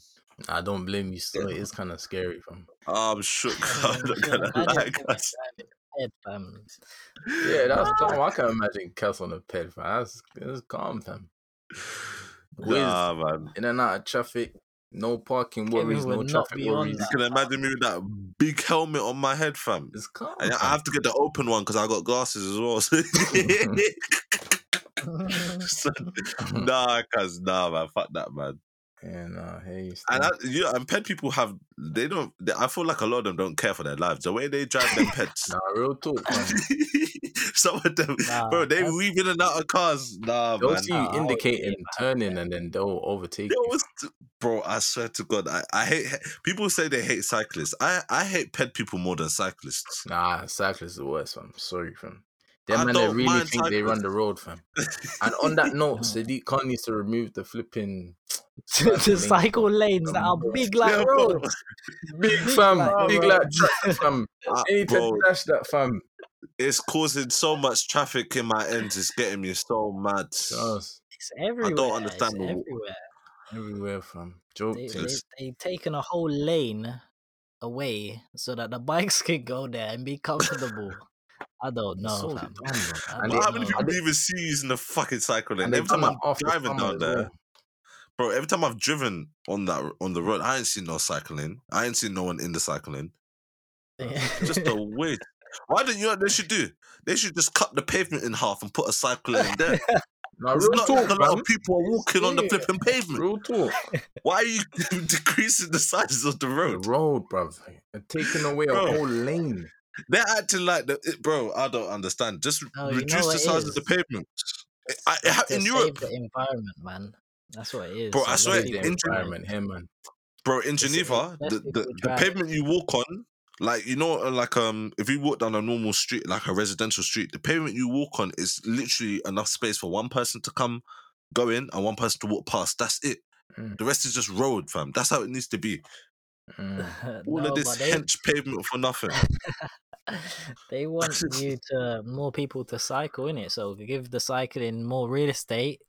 I don't blame you, still. Yeah. It is kind of scary, fam. I'm shook. I'm not going to lie, guys. Yeah, that's calm. I can imagine Cass on a ped, fam. That's calm, fam. Nah, man. In and out of traffic, no parking worries, no traffic worries. You can imagine me with that big helmet on my head, fam. It's calm. And I have to get the open one because I got glasses as well. So. Nah, cuz nah, man. Fuck that, man. Yeah, nah. Hey, and ped people have I feel like a lot of them don't care for their lives. The way they drive them peds. Nah, real talk. Some of them, bro, they weave in and out of cars. Nah, they'll man. They'll see you indicating, turning, and then they'll overtake you. Bro, I swear to God, I hate... People say they hate cyclists. I hate ped people more than cyclists. Nah, cyclists are the worst, fam. Sorry, fam. Them men, they really think they run the road, fam. And on that note, Sadiq Khan needs to remove the flipping... the cycle lanes that are big like roads. Big, fam. Big like tracks, fam. Need to dash that, fam. It's causing so much traffic in my ends. It's getting me so mad. It's everywhere. I don't understand. It's everywhere. Everywhere, fam. They've taken a whole lane away so that the bikes can go there and be comfortable. I don't know. So fam. How many people even see using the fucking cycle lane? Every time I'm driving down there, bro. Every time I've driven on the road, I ain't seen no cycling. I ain't seen no one in the cycling. Yeah. Just a weird. Why don't you know what they should do? They should just cut the pavement in half and put a cycle in there. No, it's not talk, like a lot of people are walking on the flipping pavement. Real talk. Why are you decreasing the sizes of the road? The road, bruv. They're taking away a whole lane. They're acting like... bro, I don't understand. Just reduce the size of the pavement. In Europe... Save the environment, man. That's what it is. Bro, I swear... The environment here, man. Bro, in Geneva, the pavement you walk on... Like, you know, like, if you walk down a normal street, like a residential street, the pavement you walk on is literally enough space for one person to come, go in, and one person to walk past. That's it. Mm. The rest is just road, fam. That's how it needs to be. Mm. All of this hench pavement for nothing. They want more people to cycle, innit? So give the cycling more real estate,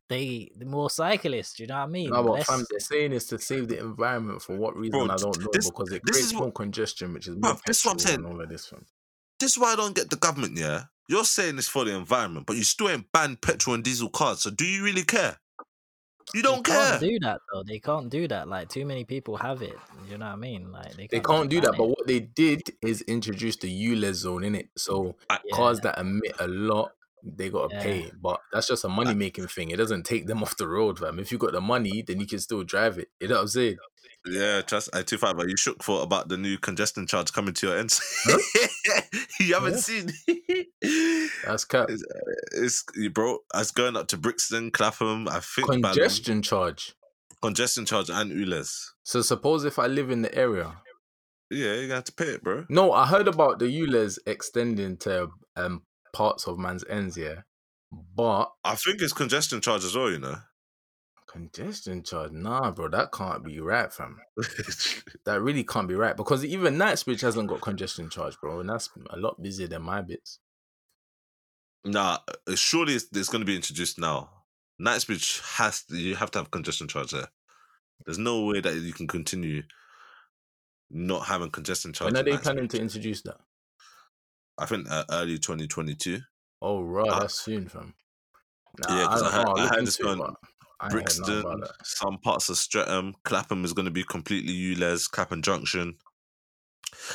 more cyclists, you know what I mean? No, but fam, they're saying is to save the environment for what reason, bro, I don't know, because it creates more congestion, which is more this is why I don't get the government, yeah? You're saying it's for the environment, but you still ain't banned petrol and diesel cars, so do you really care? You don't care. They can't do that, though. They can't do that. Like, too many people have it. You know what I mean? Like, they can't do that. But what they did is introduce the ULEZ zone, innit? So cars that emit a lot, they got to pay. But that's just a money-making thing. It doesn't take them off the road, fam. If you got the money, then you can still drive it. You know what I'm saying? Yeah, trust. I but you shook for about the new congestion charge coming to your end. Huh? You haven't seen. That's cap. Bro, it's going up to Brixton, Clapham. I think congestion charge, and ULEZ. So suppose if I live in the area, yeah, you got to pay it, bro. No, I heard about the ULEZ extending to parts of man's ends, yeah, but I think it's congestion charge as well, you know. Congestion charge? Nah, bro, that can't be right, fam. That really can't be right, because even Knightsbridge hasn't got congestion charge, bro, and that's a lot busier than my bits. Nah, surely it's going to be introduced now. Knightsbridge you have to have congestion charge there. There's no way that you can continue not having congestion charge. When are they planning to introduce that? I think early 2022. Oh, right, that's soon, fam. Nah, yeah, because I heard it's going... Brixton, some parts of Streatham, Clapham is going to be completely ULEZ, Clapham Junction.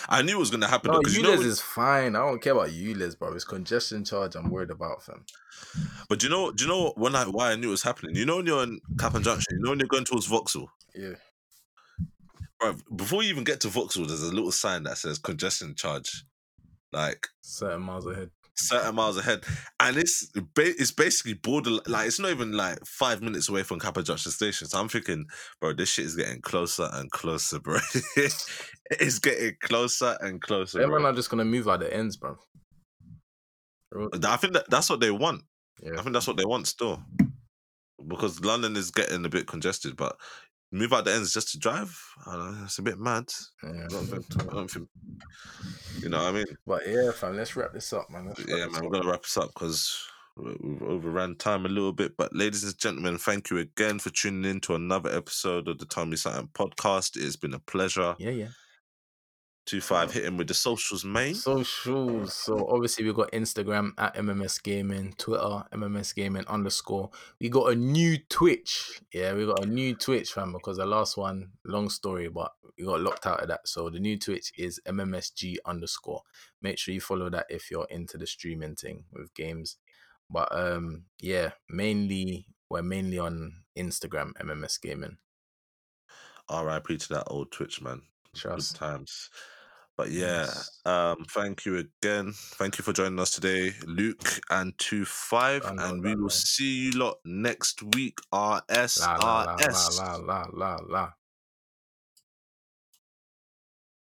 I knew it was going to happen. No, ULEZ is fine. I don't care about ULEZ, bro. It's congestion charge I'm worried about, fam. But do you know why I knew it was happening? You know when you're in Clapham Junction, you know when you're going towards Vauxhall? Yeah. Bro, before you even get to Vauxhall, there's a little sign that says congestion charge. Like... certain miles ahead, and it's basically borderline. Like, it's not even like 5 minutes away from Clapham Junction station. So I'm thinking, bro, this shit is getting closer and closer, bro. It's getting closer and closer. Everyone are just gonna move out the ends, bro. I think that's what they want. Yeah. I think that's what they want still. because London is getting a bit congested, but move out the ends just to drive. I don't know, it's a bit mad. Yeah. I don't think, you know what I mean? But yeah, fam, let's wrap this up, man. We're going to wrap this up because we've overran time a little bit. But ladies and gentlemen, thank you again for tuning in to another episode of the Tell Me Something podcast. It's been a pleasure. Yeah. 25 hitting with the socials, mate. Socials. So obviously we've got Instagram at MMS Gaming, Twitter, MMS Gaming _. We got a new Twitch. Yeah, we got a new Twitch, fam, because the last one, long story, but we got locked out of that. So the new Twitch is MMSG _. Make sure you follow that if you're into the streaming thing with games. But we're mainly on Instagram, MMS Gaming. RIP to that old Twitch, man. Good times. But yeah, thank you again. Thank you for joining us today, Luke and 25, and we will see you lot next week. RS.